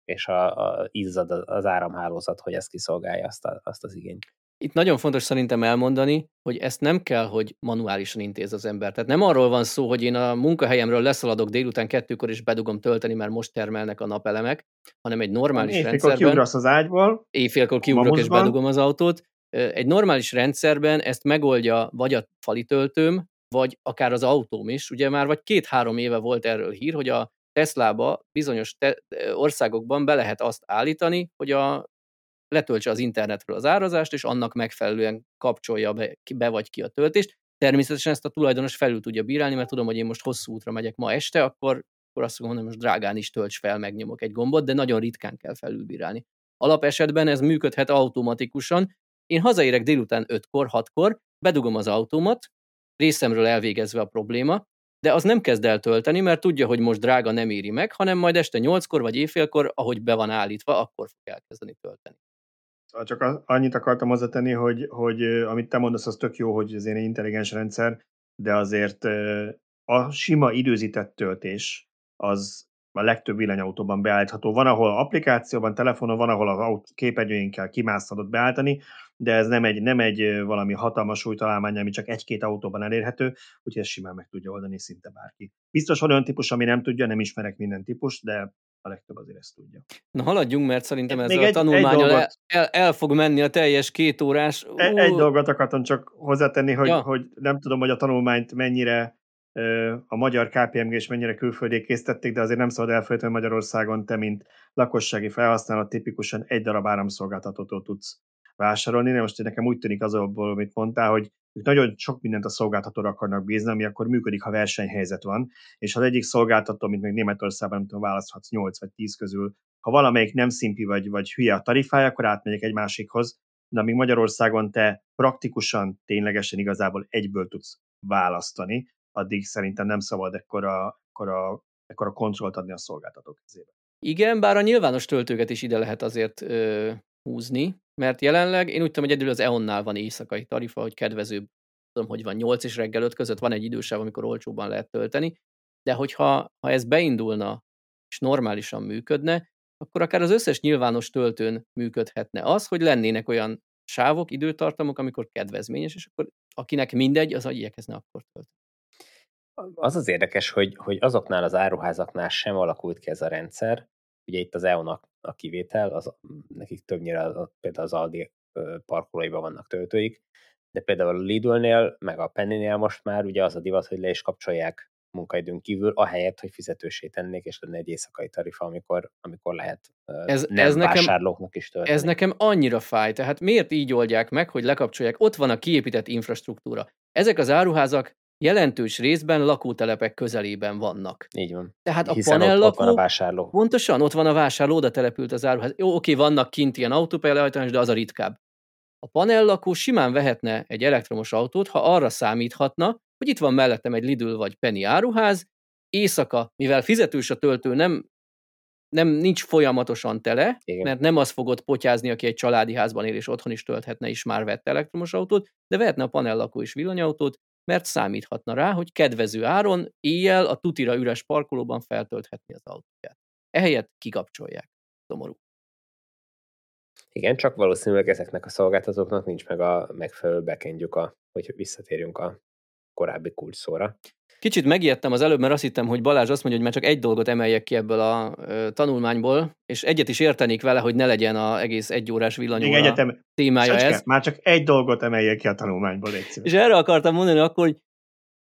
izzad az áramhálózat, hogy ezt kiszolgálja azt az igényt. Itt nagyon fontos szerintem elmondani, hogy ezt nem kell, hogy manuálisan intéz az ember. Tehát nem arról van szó, hogy én a munkahelyemről leszaladok délután 2-kor, és bedugom tölteni, mert most termelnek a napelemek, hanem egy normális éjfélkor rendszerben... Éjfélkor kiugrasz az ágyból. Éjfélkor kiugrok és bedugom az autót. Egy normális rendszerben ezt megoldja vagy a fali töltőm, vagy akár az autóm is. Ugye már vagy 2-3 éve volt erről hír, hogy a Teslába bizonyos országokban be lehet azt állítani, hogy letöltse az internetről az árazást, és annak megfelelően kapcsolja be vagy ki a töltést. Természetesen ezt a tulajdonos felül tudja bírálni, mert tudom, hogy én most hosszú útra megyek ma este, akkor azt mondom, hogy most drágán is tölts fel, megnyomok egy gombot, de nagyon ritkán kell felülbírálni. Alapesetben ez működhet automatikusan. Én hazaérek délután 5-kor, 6-kor, bedugom az autómat, részemről elvégezve a probléma, de az nem kezd el tölteni, mert tudja, hogy most drága nem éri meg, hanem majd este 8-kor vagy éjfélkor, ahogy be van állítva, akkor fog elkezdeni tölteni. Csak annyit akartam hozzátenni, hogy amit te mondasz, az tök jó, hogy ez egy intelligens rendszer, de azért a sima időzített töltés az a legtöbb villanyautóban beállítható. Van, ahol applikációban, telefonon, van, ahol a képernyőinkkel kimászhatod beállítani, de ez nem egy valami hatalmas új találmány, ami csak 1-2 autóban elérhető, úgyhogy ezt simán meg tudja oldani szinte bárki. Biztos van olyan típus, ami nem tudja, nem ismerek minden típust, de a legtöbb azért ezt tudja. Na haladjunk, mert szerintem ezzel a tanulmányal el fog menni a teljes 2 órás. Egy dolgot akartam csak hozzátenni, hogy nem tudom, hogy a tanulmányt mennyire a magyar KPMG és mennyire külföldé készítették, de azért nem szabad elfelejteni, hogy Magyarországon te, mint lakossági felhasználó tipikusan egy darab áramszolgáltatótól tudsz vásárolni. De most nekem úgy tűnik azokból, amit mondtál, hogy ők nagyon sok mindent a szolgáltatóra akarnak bízni, ami akkor működik, ha versenyhelyzet van, és az egyik szolgáltató, mint még Németországban, nem tudom, választhatsz 8 vagy 10 közül, ha valamelyik nem szimpi vagy hülye a tarifája, akkor átmegyek egy másikhoz, de amíg Magyarországon te praktikusan, ténylegesen igazából egyből tudsz választani, addig szerintem nem szabad ekkora kontrollt adni a szolgáltatók kezébe. Igen, bár a nyilvános töltőket is ide lehet azért húzni, mert jelenleg, én úgy tudom, hogy egyedül az EON-nál van éjszakai tarifa, hogy kedvezőbb, tudom, hogy van 8 és reggel 5 között, van egy idősáv, amikor olcsóbban lehet tölteni, de hogyha ez beindulna, és normálisan működne, akkor akár az összes nyilvános töltőn működhetne az, hogy lennének olyan sávok, időtartamok, amikor kedvezményes, és akkor akinek mindegy, az igyekezne akkor tölteni. Az az érdekes, hogy azoknál az áruházaknál sem alakult ki ez a rendszer. Ugye itt az EON a kivétel, nekik többnyire például az Aldi parkolóiban vannak töltőik, de például a Lidl-nél, meg a Penny-nél most már ugye az a divat, hogy le is kapcsolják munkaidőn kívül, ahelyett, hogy fizetősé tennék, és lenne egy éjszakai tarifa, amikor lehet ez vásárlóknak is tölteni. Ez nekem annyira fáj, tehát miért így oldják meg, hogy lekapcsolják, ott van a kiépített infrastruktúra. Ezek az áruházak jelentős részben lakótelepek közelében vannak. Így van. Tehát a panellakók, ott van a vásárló. Pontosan, ott van a vásárló, oda települt az áruház. Jó, oké, vannak kint ilyen autópályalehajtás, de az a ritkább. A panellakó simán vehetne egy elektromos autót, ha arra számíthatna, hogy itt van mellettem egy Lidl vagy Penny áruház, éjszaka, mivel fizetős a töltő, nincs folyamatosan tele, igen, mert nem az fogod potyázni, aki egy családi házban él, és otthon is tölthetne, és már vett elektromos autót, de vehetne a panellakó és villanyautót, mert számíthatna rá, hogy kedvező áron éjjel a tutira üres parkolóban feltölthetni az autóját. Ehelyett kikapcsolják. Szomorú. Igen, csak valószínűleg ezeknek a szolgáltatóknak nincs meg a megfelelő backendjük, hogy visszatérjünk a korábbi kulcsszóra. Kicsit megijedtem az előbb, mert azt hittem, hogy Balázs azt mondja, hogy már csak egy dolgot emeljek ki ebből a tanulmányból, és egyet is értenék vele, hogy ne legyen az egész egyórás villanyóra témája ez. Kell, már csak egy dolgot emeljek ki a tanulmányból. És erre akartam mondani akkor, hogy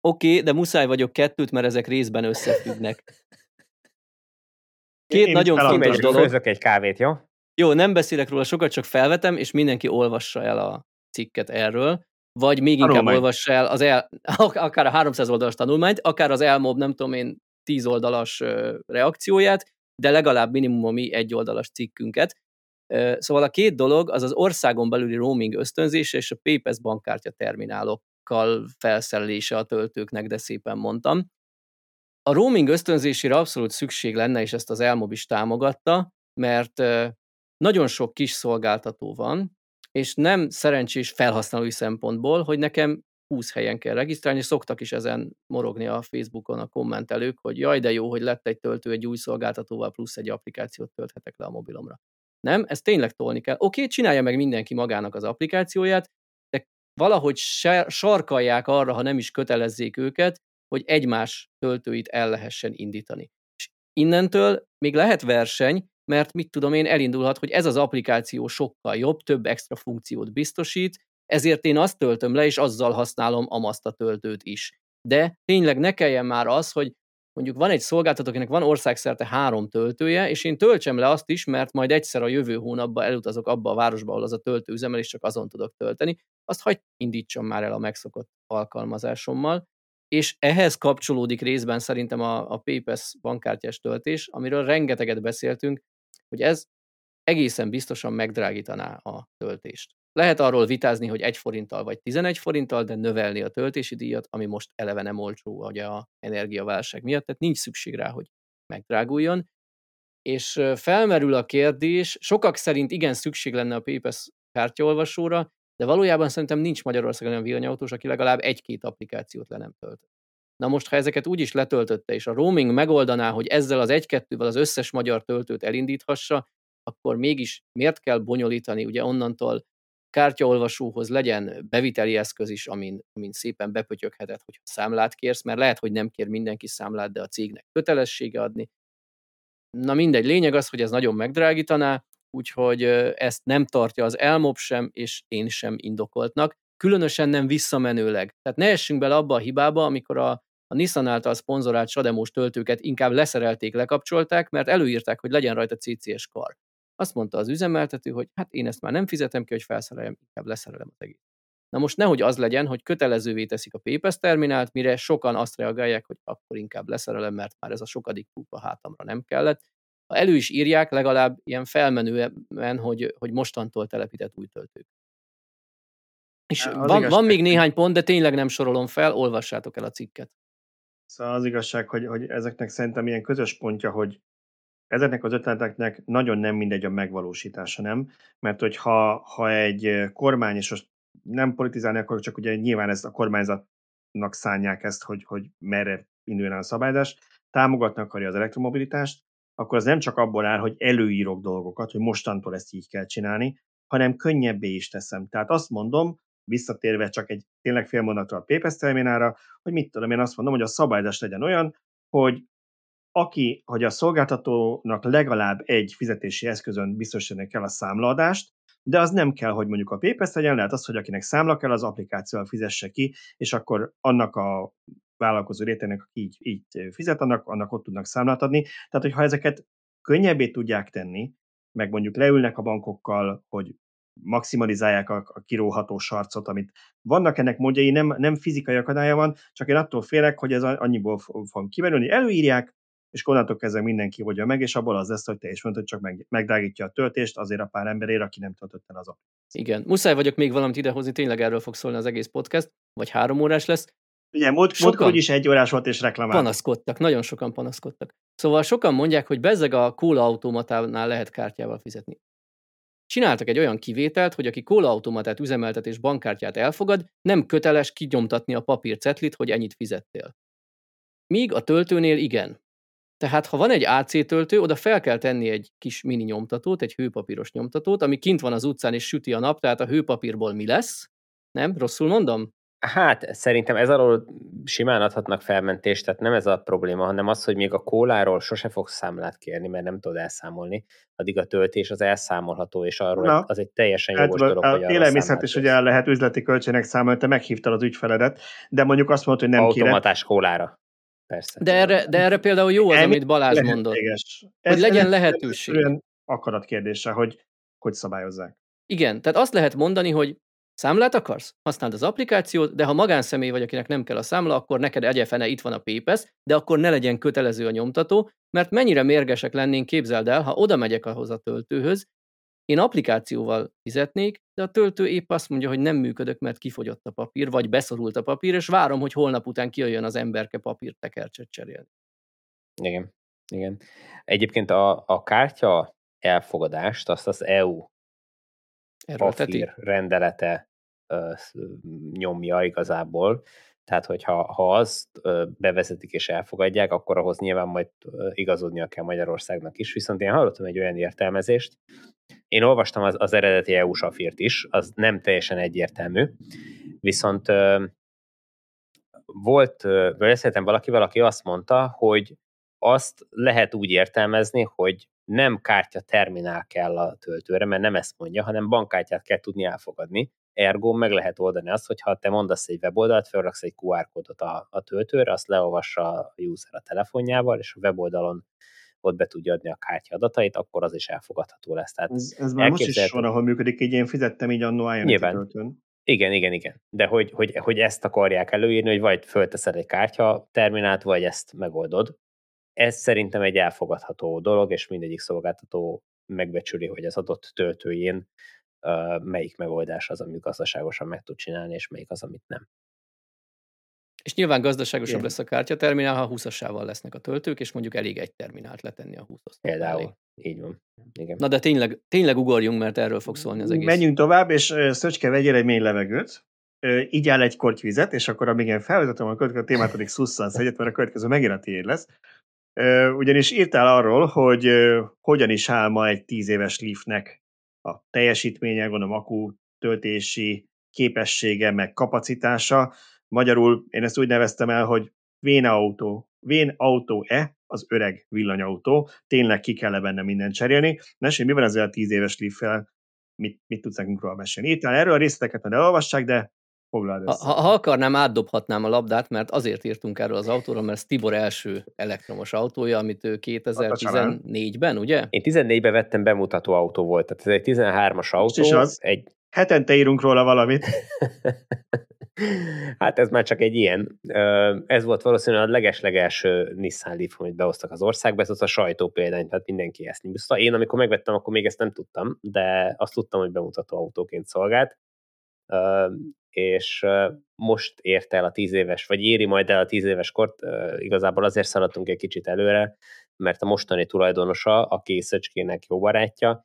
oké, de muszáj vagyok kettőt, mert ezek részben összefüggnek. Két én nagyon fontos dolog. Főzök egy kávét, jó? Jó, nem beszélek róla sokat, csak felvetem, és mindenki olvassa el a cikket erről. Vagy még inkább olvass el akár a 300 oldalas tanulmányt, akár az ELMÄ, nem tudom én, 10 oldalas reakcióját, de legalább minimum a mi egy oldalas cikkünket. Szóval a két dolog az az országon belüli roaming ösztönzése és a PayPass bankkártya terminálokkal felszerelése a töltőknek, de szépen mondtam. A roaming ösztönzésére abszolút szükség lenne, és ezt az ELMÄ is támogatta, mert nagyon sok kis szolgáltató van, és nem szerencsés felhasználói szempontból, hogy nekem 20 helyen kell regisztrálni, és szoktak is ezen morogni a Facebookon a kommentelők, hogy jaj, de jó, hogy lett egy töltő egy új szolgáltatóval, plusz egy applikációt tölthetek le a mobilomra. Nem, ezt tényleg tolni kell. Oké, csinálja meg mindenki magának az applikációját, de valahogy sarkalják arra, ha nem is kötelezzék őket, hogy egymás töltőit el lehessen indítani. És innentől még lehet verseny, mert mit tudom én, elindulhat, hogy ez az applikáció sokkal jobb, több extra funkciót biztosít, ezért én azt töltöm le, és azzal használom a Masta töltőt is. De tényleg ne kelljen már az, hogy mondjuk van egy szolgáltató, akinek van országszerte 3 töltője, és én töltsem le azt is, mert majd egyszer a jövő hónapban elutazok abba a városba, ahol az a töltőüzemel, és csak azon tudok tölteni, azt hagyj indítsam már el a megszokott alkalmazásommal, és ehhez kapcsolódik részben szerintem a PayPass bankkártyás töltés, amiről rengeteget beszéltünk, hogy ez egészen biztosan megdrágítaná a töltést. Lehet arról vitázni, hogy 1 forinttal vagy 11 forinttal, de növelni a töltési díjat, ami most eleve nem olcsó ugye a energiaválság miatt, tehát nincs szükség rá, hogy megdráguljon. És felmerül a kérdés, sokak szerint igen szükség lenne a PayPass kártyaolvasóra, de valójában szerintem nincs Magyarországon olyan villanyautós, aki legalább 1-2 applikációt le nem tölt. Na most, ha ezeket úgy is letöltötte, és a roaming megoldaná, hogy ezzel az 1-2-vel az összes magyar töltőt elindíthassa, akkor mégis miért kell bonyolítani, ugye onnantól kártyaolvasóhoz legyen beviteli eszköz is, amin szépen bepötyögheted, hogyha számlát kérsz, mert lehet, hogy nem kér mindenki számlát, de a cégnek kötelessége adni. Na mindegy, lényeg az, hogy ez nagyon megdrágítaná, úgyhogy ezt nem tartja az ELMÄ sem, és én sem indokoltnak, különösen nem visszamenőleg. Tehát ne essünk bele abba a hibába, amikor a Nissan által szponzorált sademós töltőket inkább leszerelték, lekapcsolták, mert előírták, hogy legyen rajta CCS kar. Azt mondta az üzemeltető, hogy hát én ezt már nem fizetem ki, hogy felszereljem, inkább leszerelem az egész. Na most nehogy az legyen, hogy kötelezővé teszik a PayPass terminált, mire sokan azt reagálják, hogy akkor inkább leszerelem, mert már ez a sokadik kupa hátamra nem kellett. Ha elő is írják, legalább ilyen felmenően, hogy mostantól telepített új töltők. És van még néhány pont, de tényleg nem sorolom fel, olvassátok el a cikket. Szóval az igazság, hogy ezeknek szerintem ilyen közös pontja, hogy ezeknek az ötleteknek nagyon nem mindegy a megvalósítása, nem? Mert hogyha egy kormány, és most nem politizálni akarok, csak ugye nyilván ezt a kormányzatnak szánják ezt, hogy merre induljon el a szabályozás, támogatni akarja az elektromobilitást, akkor az nem csak abból áll, hogy előírok dolgokat, hogy mostantól ezt így kell csinálni, hanem könnyebbé is teszem. Tehát azt mondom, visszatérve csak egy tényleg fél mondatra a PayPass terminálra, hogy mit tudom, én azt mondom, hogy a szabályozás legyen olyan, hogy a szolgáltatónak legalább egy fizetési eszközön biztosítani kell a számlaadást, de az nem kell, hogy mondjuk a PayPass legyen, lehet az, hogy akinek számla kell, az applikációval fizesse ki, és akkor annak a vállalkozó rétegnek, aki így fizet, annak ott tudnak számlát adni. Tehát, hogyha ezeket könnyebbé tudják tenni, meg mondjuk leülnek a bankokkal, hogy maximalizálják a kiróható sarcot, amit vannak ennek módjai, nem fizikai akadálya van, csak én attól félek, hogy ez annyiból fog kimerülni. Előírják, és onnantól kezdve mindenki oldja meg, és abból az lesz, hogy te is mondtad, csak megdrágítja a töltést azért a pár emberért, aki nem töltött el az app. Igen, muszáj vagyok még valamit idehozni, tényleg erről fog szólni az egész podcast, vagy 3 órás lesz. Ugye, múltkor úgyis 1 órás volt, és reklamál. Panaszkodtak, nagyon sokan panaszkodtak. Szóval sokan mondják, hogy bezzeg a kólaautomatánál lehet kártyával fizetni. Csináltak egy olyan kivételt, hogy aki kólaautomatát üzemeltet és bankkártyát elfogad, nem köteles kinyomtatni a papírcetlit, hogy ennyit fizettél. Míg a töltőnél igen. Tehát ha van egy AC töltő, oda fel kell tenni egy kis mini nyomtatót, egy hőpapíros nyomtatót, ami kint van az utcán és süti a nap, tehát a hőpapírból mi lesz? Nem? Rosszul mondom? Hát szerintem ez alól simán adhatnak felmentést, tehát nem ez a probléma, hanem az, hogy még a kóláról sose fogsz számlát kérni, mert nem tudod elszámolni, addig a töltés az elszámolható, és arról az egy teljesen jogos dolog, hogy arra élelmiszert is ugye lehet üzleti költségnek számolni, te meghívtad az ügyfeledet, de mondjuk azt mondod, hogy nem kéred. Automatás kólára. Persze. De erre például jó az, amit Balázs mondott. Hogy legyen lehetőség. Olyan akaratkérdése, hogy szabályozzák. Igen, tehát azt lehet mondani, hogy számlát akarsz? Használd az applikációt, de ha magánszemély vagy, akinek nem kell a számla, akkor neked egyefene itt van a PayPass, de akkor ne legyen kötelező a nyomtató, mert mennyire mérgesek lennénk, képzeld el, ha oda megyek ahhoz a töltőhöz, én applikációval fizetnék, de a töltő épp azt mondja, hogy nem működök, mert kifogyott a papír, vagy beszorult a papír, és várom, hogy holnap után kijöjjön az emberke papírtekercset cserélni. Igen, igen. Egyébként a kártya elfogadást, azt az EU papír rendelete nyomja igazából, tehát hogyha azt bevezetik és elfogadják, akkor ahhoz nyilván majd igazodnia kell Magyarországnak is, viszont én hallottam egy olyan értelmezést, én olvastam az eredeti EU-s afírt is, az nem teljesen egyértelmű, viszont volt, beszéltem valakivel, aki azt mondta, hogy azt lehet úgy értelmezni, hogy nem kártyaterminál kell a töltőre, mert nem ezt mondja, hanem bankkártyát kell tudni elfogadni. Ergo meg lehet oldani azt, hogy ha te mondasz egy weboldalt, felraksz egy QR kódot a töltőre, azt leolvassa a user a telefonjával, és a weboldalon ott be tudja adni a kártya adatait, akkor az is elfogadható lesz. Tehát ez már most is van, ahol működik, így én fizettem így annó álljon töltőn. Igen. De hogy ezt akarják előírni, hogy vagy fölteszed egy kártyaterminált, vagy ezt megoldod. Ez szerintem egy elfogadható dolog, és mindegyik szolgáltató megbecsüli, hogy az adott töltőjén melyik megoldás az, amit gazdaságosan meg tud csinálni, és melyik az, amit nem. És nyilván gazdaságosabb lesz a kártyaterminál, ha 20-assával lesznek a töltők, és mondjuk elég egy terminált letenni a 20-as. Például. Így van. Igen. Na de tényleg ugorjunk, mert erről fog szólni az egész. Menjünk tovább, és Szöcske, vegyél egy mély levegőt. Így áll egy korty vizet, és akkor amíg én felvezetem a következő témát, addig szusszansz egyet, mert a következő megint a tiéd lesz. Ugyanis írtál arról, hogy hogyan is áll ma egy 10 éves Leafnek a teljesítménye, gondolom akku töltési képessége, meg kapacitása. Magyarul én ezt úgy neveztem el, hogy vén autó-e, az öreg villanyautó, tényleg ki kell benne mindent cserélni. Mesélj, mi van ezzel a 10 éves Leaf-fel, mit tudsz nekünk róla mesélni? Írtál erről, a részleteket ne elolvassák, de foglald össze. Ha akarnám, átdobhatnám a labdát, mert azért írtunk erről az autóról, mert ez Tibor első elektromos autója, amit ő 2014-ben, ugye? Én 14-ben vettem, bemutató autó volt, tehát ez egy 13-as autó. Most is az. Hetente írunk róla valamit. Hát ez már csak egy ilyen. Ez volt valószínűleg a legeslegelső Nissan Leaf, amit behoztak az országba, ez az a sajtópéldány, tehát mindenki ezt nem. Szóval én amikor megvettem, akkor még ezt nem tudtam, de azt tudtam, hogy bemutató autóként szolgált. És most érte el a 10 éves, vagy éri majd el a 10 éves kort, igazából azért szaladtunk egy kicsit előre, mert a mostani tulajdonosa, aki Szöcskének jó barátja,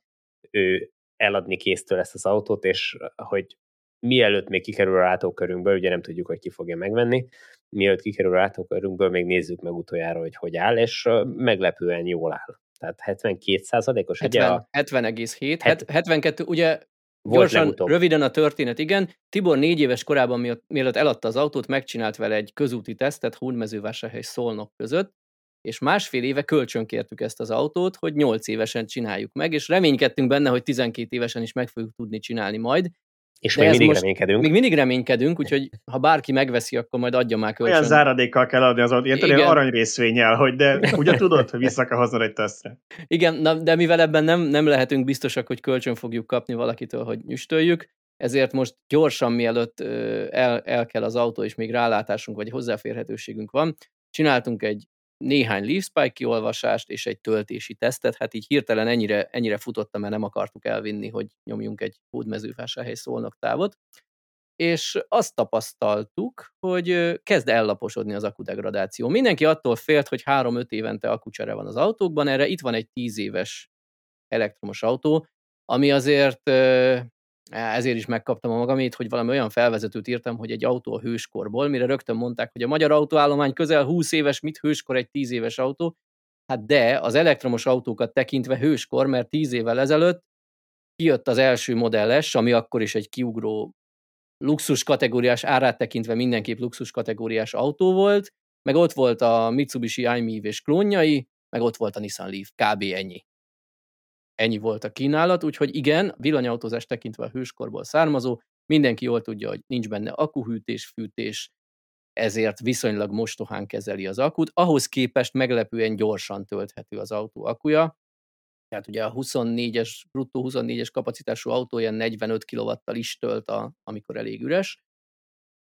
ő eladni késztől ezt az autót, és hogy mielőtt még kikerül a látókörünkből, ugye nem tudjuk, hogy ki fogja megvenni, mielőtt kikerül a látókörünkből, még nézzük meg utoljára, hogy hogy áll, és meglepően jól áll. Tehát 72%-os. 70,7, 72, ugye... Gyorsan, röviden a történet, igen. Tibor 4 éves korában, mielőtt eladta az autót, megcsinált vele egy közúti tesztet Hódmezővásárhely Szolnok között, és másfél éve kölcsönkértük ezt az autót, hogy 8 évesen csináljuk meg, és reménykedtünk benne, hogy 12 évesen is meg fogjuk tudni csinálni majd. És még mindig reménykedünk. Még mindig reménykedünk, úgyhogy ha bárki megveszi, akkor majd adja már kölcsön. Olyan záradékkal kell adni az aranyrészvénnyel, hogy de ugye tudod, hogy vissza kell hoznod egy tesztre. Igen, de mivel ebben nem lehetünk biztosak, hogy kölcsön fogjuk kapni valakitől, hogy nyüstöljük, ezért most gyorsan, mielőtt el kell az autó, és még rálátásunk, vagy hozzáférhetőségünk van, csináltunk egy néhány Leaf Spike kiolvasást és egy töltési tesztet, hát így hirtelen ennyire futottam, mert nem akartuk elvinni, hogy nyomjunk egy Hódmezővásárhely Szolnok távot, és azt tapasztaltuk, hogy kezd ellaposodni az akudegradáció. Mindenki attól félt, hogy 3-5 évente akucsere van az autókban, erre itt van egy 10 éves elektromos autó, ami azért, ezért is megkaptam a magamét, hogy valami olyan felvezetőt írtam, hogy egy autó a hőskorból, mire rögtön mondták, hogy a magyar autóállomány közel 20 éves, mit hőskor egy 10 éves autó? Hát de az elektromos autókat tekintve hőskor, mert 10 évvel ezelőtt kijött az első Model S, ami akkor is egy kiugró luxus kategóriás, árát tekintve mindenképp luxus kategóriás autó volt, meg ott volt a Mitsubishi iMeev és klónjai, meg ott volt a Nissan Leaf, kb. Ennyi. Ennyi volt a kínálat, úgyhogy igen, villanyautózás tekintve a hőskorból származó, mindenki jól tudja, hogy nincs benne akkuhűtés, fűtés, ezért viszonylag mostohán kezeli az akut, ahhoz képest meglepően gyorsan tölthető az autó akkuja, tehát ugye a 24-es, bruttó 24-es kapacitású autó ilyen 45 kW-tal is tölt, amikor elég üres.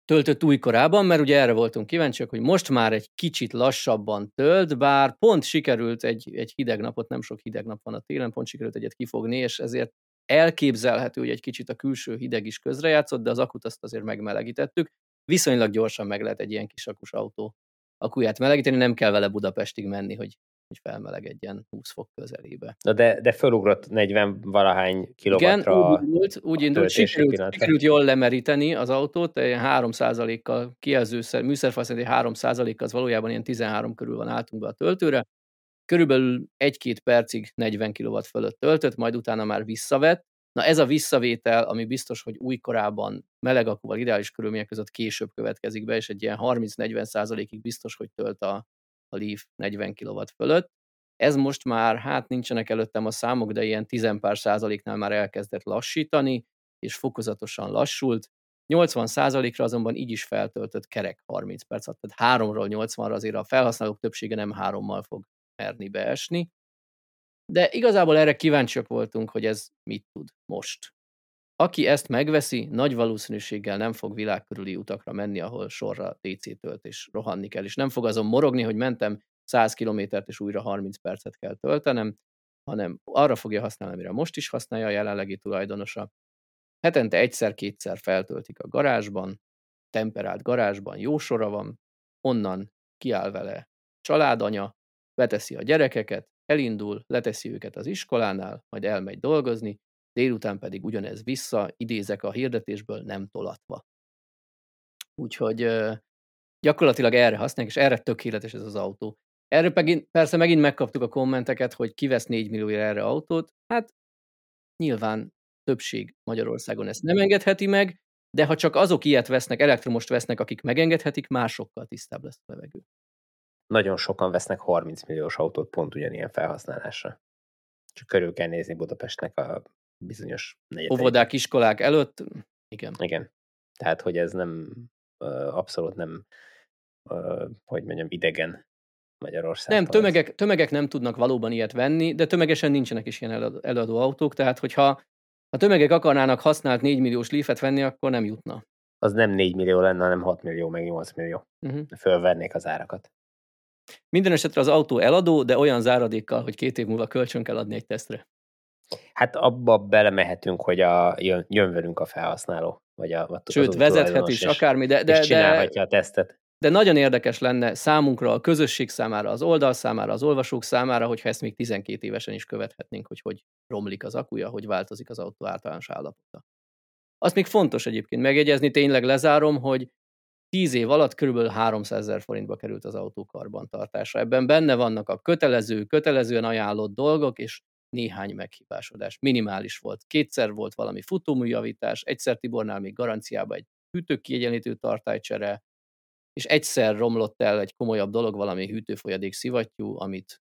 Töltött újkorában, mert ugye erre voltunk kíváncsiak, hogy most már egy kicsit lassabban tölt, bár pont sikerült egy hideg napot, nem sok hideg nap van a télen, pont sikerült egyet kifogni, és ezért elképzelhető, hogy egy kicsit a külső hideg is közrejátszott, de az akut azt azért megmelegítettük. Viszonylag gyorsan meg lehet egy ilyen kis akus autó akuját melegíteni, nem kell vele Budapestig menni, hogy felmelegedjen 20 fok közelébe. Na de fölugrott 40-valahány kilovatra. Igen, úgy indult, sikerült jól lemeríteni az autót, 3%-kal kijelző, műszerfal szerint 3%-kal, az valójában ilyen 13 körül van, álltunk be a töltőre. Körülbelül 1-2 percig 40 kW fölött töltött, majd utána már visszavett. Na ez a visszavétel, ami biztos, hogy újkorában meleg akkuval ideális körülmények között később következik be, és egy ilyen 30-40%-ig biztos, hogy tölt a Leaf 40 kW fölött. Ez most már, hát nincsenek előttem a számok, de ilyen 10% már elkezdett lassítani, és fokozatosan lassult. 80%-ra azonban így is feltöltött kerek 30 perc, tehát 3-ról 80-ra azért a felhasználók többsége nem 3-mal fog merni beesni. De igazából erre kíváncsiak voltunk, hogy ez mit tud most. Aki ezt megveszi, nagy valószínűséggel nem fog világkörüli utakra menni, ahol sorra DC tölt és rohanni kell, és nem fog azon morogni, hogy mentem 100 kilométert és újra 30 percet kell töltenem, hanem arra fogja használni, amire most is használja a jelenlegi tulajdonosa. Hetente 1-2-szer feltöltik a garázsban, temperált garázsban, jó sora van, onnan kiáll vele családanya, beteszi a gyerekeket, elindul, leteszi őket az iskolánál, majd elmegy dolgozni, délután pedig ugyanez vissza, idézek a hirdetésből, nem tolatva. Úgyhogy gyakorlatilag erre használják, és erre tökéletes ez az autó. Erre persze megint megkaptuk a kommenteket, hogy kivesz 4 millióért erre autót, hát nyilván többség Magyarországon ezt nem engedheti meg, de ha csak azok ilyet vesznek, elektromost vesznek, akik megengedhetik, már sokkal tisztább lesz a levegő. Nagyon sokan vesznek 30 milliós autót pont ugyanilyen felhasználásra. Csak körül kell nézni Budapestnek a bizonyos negyedeit. Óvodák, iskolák előtt, igen. Igen. Tehát, hogy ez nem, abszolút nem, hogy mondjam, idegen Magyarországon. Nem, tömegek nem tudnak valóban ilyet venni, de tömegesen nincsenek is ilyen eladó autók, tehát, hogyha a tömegek akarnának használt 4 milliós Leafet venni, akkor nem jutna. Az nem 4 millió lenne, hanem 6 millió, meg 8 millió. Fölvernék az árakat. Minden esetre az autó eladó, de olyan záradékkal, hogy 2 év múlva kölcsön kell adni egy tesztre. Hát abba belemehetünk, hogy jön velünk a felhasználó. Vagy sőt, vezethet is, akármi, de csinálhatja a tesztet. De nagyon érdekes lenne számunkra, a közösség számára, az oldal számára, az olvasók számára, hogyha ezt még 12 évesen is követhetnénk, hogy romlik az akkuja, hogy változik az autó általános állapota. Azt még fontos egyébként megjegyezni, tényleg lezárom, hogy 10 év alatt kb. 300 000 forintba került az autó karbantartása. Ebben benne vannak a kötelezően ajánlott dolgok, és néhány meghibásodás. Minimális volt. 2-szer volt valami futóműjavítás, 1-szer Tibornál még garanciába egy hűtőkiegyenlítő tartálycsere, és 1-szer romlott el egy komolyabb dolog, valami hűtőfolyadék szivattyú, amit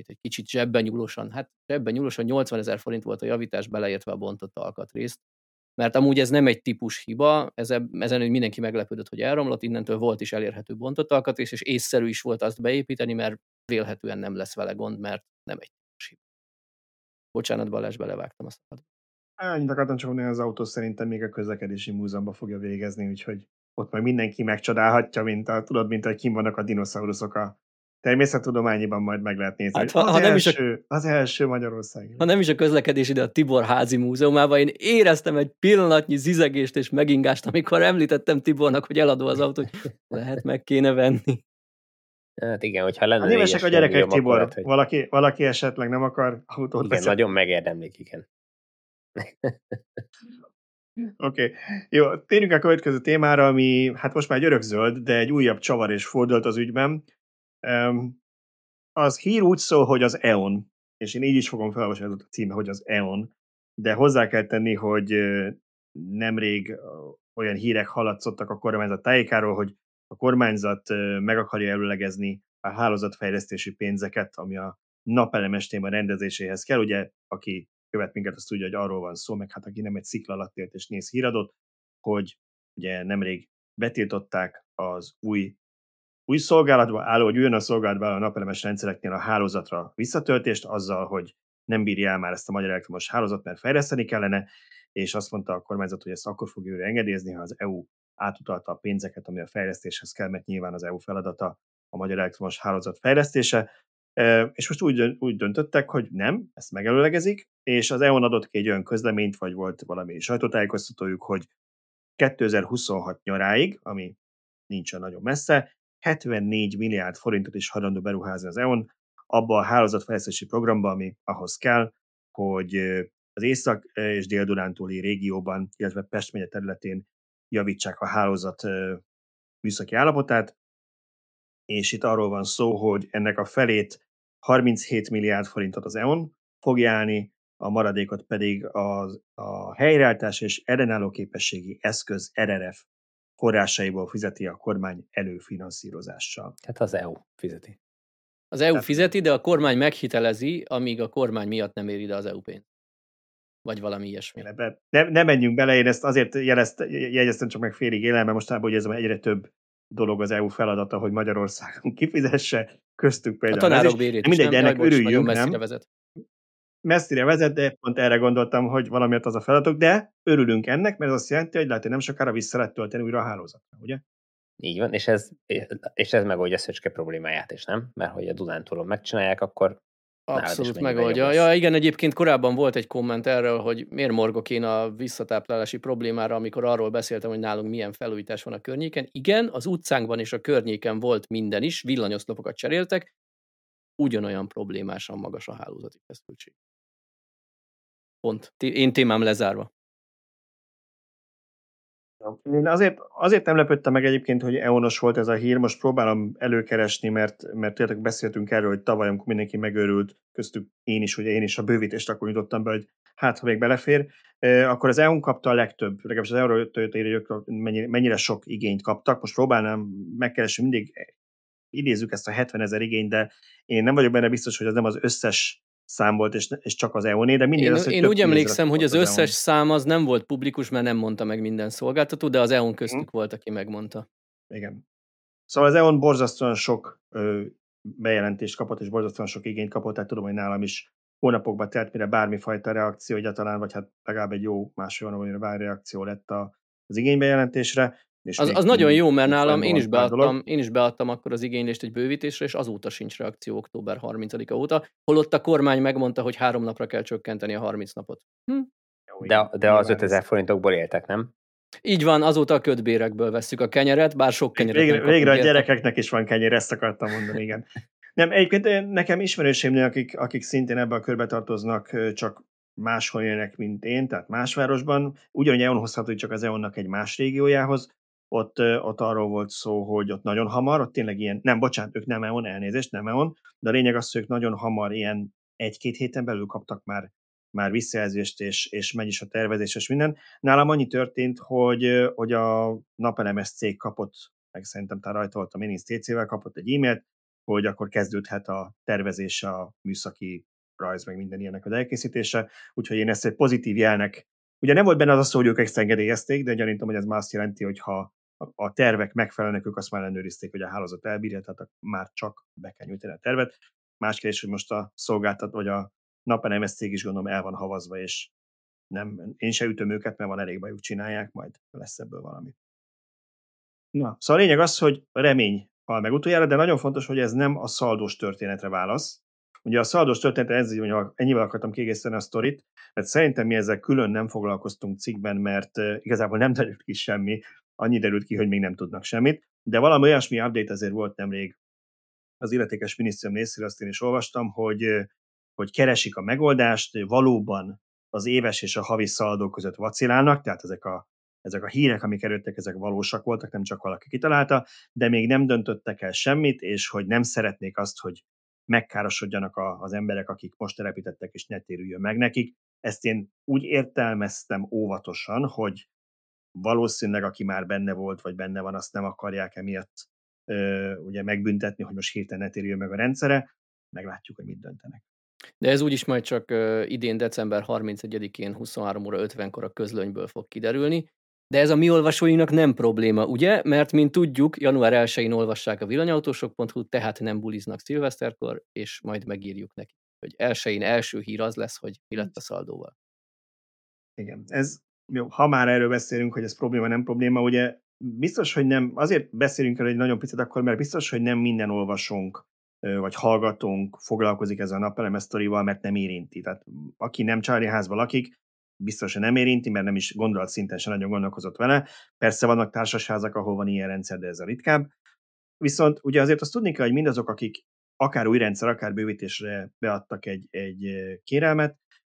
egy kicsit zsebben nyúlósan, 80 000 forint volt a javítás, beleértve a bontott alkatrészt. Mert amúgy ez nem egy típus hiba, ezen úgy mindenki meglepődött, hogy elromlott, innentől volt is elérhető bontott alkatrész, és észszerű is volt azt beépíteni, mert vélhetően nem lesz vele gond, mert nem egy típus hiba. Bocsánat, Balázs, belevágtam a szabadba. Annyit akartam csak mondani, az autó szerintem még a közlekedési múzeumban fogja végezni, úgyhogy ott meg mindenki megcsodálhatja, mint kim vannak a dinoszauruszok a természettudományiban, majd meg lehet nézni, hát, az első Magyarország. Ha nem is a közlekedés, ide a Tibor házi múzeumában, én éreztem egy pillanatnyi zizegést és megingást, amikor említettem Tibornak, hogy eladó az autót, hogy lehet, meg kéne venni. Hát igen, hogyha lenne... Némesek a gyerekek, Tibor. Akarat, hogy... valaki esetleg nem akar autót igen, beszél. Nagyon megérdemlik, igen. Oké. Jó, térjünk a következő témára, ami hát most már egy örökzöld, de egy újabb csavar is fordult az ügyben. Az hír úgy szól, hogy az EON, és én így is fogom felolvasni a címe, hogy az EON, de hozzá kell tenni, hogy nemrég olyan hírek hallatszottak a kormányzat tájékáról, hogy a kormányzat meg akarja előlegezni a hálózatfejlesztési pénzeket, ami a napelemes téma rendezéséhez kell. Ugye, aki követ minket, azt tudja, hogy arról van szó, meg hát aki nem egy szikla alatt élt és néz híradót, hogy ugye nemrég betiltották az új szolgálatba álló, hogy üljön a szolgálatba álló napelemes rendszereknél a hálózatra visszatöltést, azzal, hogy nem bírja el már ezt a magyar elektromos hálózat, mert fejleszteni kellene, és azt mondta a kormányzat, hogy ezt akkor fogja engedélyezni, ha az EU átutalta a pénzeket, ami a fejlesztéshez kell, mert nyilván az EU feladata a magyar elektromos hálózat fejlesztése. És most úgy döntöttek, hogy nem, ezt megelőlegezik, és az EON adott ki egy olyan közleményt, vagy volt valami sajtótájékoztatójuk, hogy 2026 nyaráig, ami nincsen nagyon messze, 74 milliárd forintot is hajlandó beruházni az EON abba a hálózatfejlesztési programba, ami ahhoz kell, hogy az Észak- és Dél-Dunántúli régióban, illetve Pest megye területén javítsák a hálózat műszaki állapotát, és itt arról van szó, hogy ennek a felét 37 milliárd forintot az EON fogja állni, a maradékot pedig a helyreállítás és ellenálló képességi eszköz RRF forrásaiból fizeti a kormány előfinanszírozással. Tehát az EU fizeti. Az EU fizeti, de a kormány meghitelezi, amíg a kormány miatt nem ér ide az EU pénz. Vagy valami ilyesmi. Ne menjünk bele, én ezt azért jegyeztem csak meg félig élelme, mostában ugye ez egyre több dolog az EU feladata, hogy Magyarországon kifizesse, köztük például. A tanárok bérét is, ennek örüljünk, nem? Messzire vezet, de pont erre gondoltam, hogy valamiért az a feladatok, de örülünk ennek, mert ez azt jelenti, hogy lehet, hogy nem sokára vissza lehet tölteni újra a hálózatra, ugye? Így van, és ez megoldja a Szöcske problémáját is, nem? Mert hogy a Dunántúlon megcsinálják, akkor... Abszolút megoldja. Ja, igen, egyébként korábban volt egy komment erről, hogy miért morgok én a visszatáplálási problémára, amikor arról beszéltem, hogy nálunk milyen felújítás van a környéken. Igen, az utcánkban és a környéken volt minden is, villanyoszlopokat cseréltek, ugyanolyan problémásan magas a hálózati feszültség. Pont. Én témám lezárva. Én azért nem lepődtem meg egyébként, hogy EON-os volt ez a hír, most próbálom előkeresni, mert tudjátok, beszéltünk erről, hogy tavaly, amikor mindenki megőrült, köztük én is, ugye én is a bővítést akkor nyitottam be, hogy hát, ha még belefér, akkor az EON kapta a legtöbb, legalábbis az EON-ról jött, hogy mennyire sok igényt kaptak, most próbálnám megkeresni, mindig idézzük ezt a 70 000 igényt, de én nem vagyok benne biztos, hogy az nem az összes szám volt, és csak az EON-é, de mindig az, én úgy emlékszem, hogy az összes szám az nem volt publikus, mert nem mondta meg minden szolgáltató, de az EON köztük volt, aki megmondta. Igen. Szóval az EON borzasztóan sok bejelentést kapott, és borzasztóan sok igényt kapott, tehát tudom, hogy nálam is hónapokban telt, mire bármifajta reakció egyáltalán, vagy hát legalább egy jó másfél hónapban bár reakció lett az igénybejelentésre. Az nagyon jó, mert nálam én is beadtam akkor az igénylést egy bővítésre, és azóta sincs reakció október 30-a óta, holott a kormány megmondta, hogy 3 napra kell csökkenteni a 30 napot. De az 5000 forintokból éltek, nem? Így van, azóta a ködbérekből vesszük a kenyeret, bár sok kenyeret végre a gyerekeknek is van kenyér, ezt akartam mondani, igen. Nem, egyébként nekem ismerőseimnél, akik szintén ebbe a körbe tartoznak, csak máshol élnek, mint én, tehát más városban, ugyanúgy EON hozható, csak az EON-nak egy más régiójához. Ott arról volt szó, hogy ott nagyon hamar, ott tényleg ilyen, nem, bocsánat, ők nem EON, elnézést, nem EON, de a lényeg az, hogy ők nagyon hamar, ilyen 1-2 héten belül kaptak már visszajelzést, és megy is a tervezés, és minden. Nálam annyi történt, hogy a napelemes cég kapott, meg szerintem talán rajta volt a Minisztécével, kapott egy e-mailt, hogy akkor kezdődhet a tervezés, a műszaki rajz, meg minden ilyenek az elkészítése, úgyhogy én ezt egy pozitív jelnek Ugye nem volt benne az a szó, hogy ők ezt engedélyezték, de gyanítom, hogy ez már azt jelenti, hogy ha a tervek megfelelnek, ők azt már ellenőrizték, hogy a hálózat elbírja, tehát már csak be kell nyújtani a tervet. Más kérdés, hogy most a szolgáltat, vagy a napenemes cég is gondolom el van havazva, és nem, én se ütöm őket, mert van elég bajuk, csinálják, majd lesz ebből valami. Na, szóval a lényeg az, hogy remény hal meg utoljára, de nagyon fontos, hogy ez nem a szaldós történetre válasz. Ugye a szaldós történetre, ez, ennyivel akartam kiegészíteni a sztorit, mert szerintem mi ezzel külön nem foglalkoztunk cikkben, mert igazából nem derült ki semmi, annyi derült ki, hogy még nem tudnak semmit, de valami olyasmi update azért volt nemrég az illetékes minisztérium részéről, azt én is olvastam, hogy keresik a megoldást, valóban az éves és a havi szaldó között vacilálnak, tehát ezek a hírek, amik előttek, ezek valósak voltak, nem csak valaki kitalálta, de még nem döntöttek el semmit, és hogy nem szeretnék azt, hogy megkárosodjanak az emberek, akik most telepítettek, és ne térüljön meg nekik. Ezt én úgy értelmeztem óvatosan, hogy valószínűleg aki már benne volt, vagy benne van, azt nem akarják emiatt ugye megbüntetni, hogy most hirtelen ne térüljön meg a rendszere. Meglátjuk, hogy mit döntenek. De ez úgyis majd csak idén december 31-én 23:50-kor a közlönyből fog kiderülni. De ez a mi olvasóinknak nem probléma, ugye? Mert, mint tudjuk, január 1-én olvassák a villanyautósok.hu, tehát nem buliznak szilveszterkor, és majd megírjuk nekik, hogy első hír az lesz, hogy mi lett a szaldóval. Igen, ez jó, ha már erről beszélünk, hogy ez probléma, nem probléma, ugye biztos, hogy nem, azért beszélünk erről egy nagyon picit akkor, mert biztos, hogy nem minden olvasónk vagy hallgatónk foglalkozik ezzel a napelemes sztorival, mert nem érinti. Tehát aki nem családházban lakik, biztos, hogy nem érinti, mert nem is gondolatszinten sem nagyon gondolkozott vele. Persze vannak társasházak, ahol van ilyen rendszer, de ez a ritkább. Viszont ugye azért azt tudni kell, hogy mindazok, akik akár új rendszer, akár bővítésre beadtak egy kérelmet,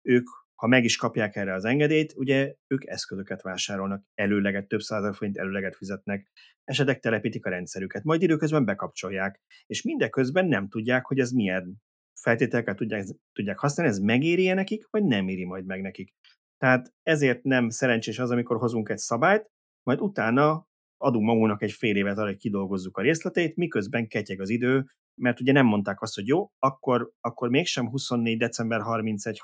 ők, ha meg is kapják erre az engedélyt, ugye ők eszközöket vásárolnak, előleget, több százezer forint előleget fizetnek, esetleg telepítik a rendszerüket, majd időközben bekapcsolják, és mindeközben nem tudják, hogy ez milyen feltételekkel tudják használni, ez megéri-e nekik, vagy nem éri majd meg nekik. Tehát ezért nem szerencsés az, amikor hozunk egy szabályt, majd utána adunk magunknak egy fél évet arra, hogy kidolgozzuk a részleteit, miközben ketyeg az idő, mert ugye nem mondták azt, hogy jó, akkor mégsem 24. december 31,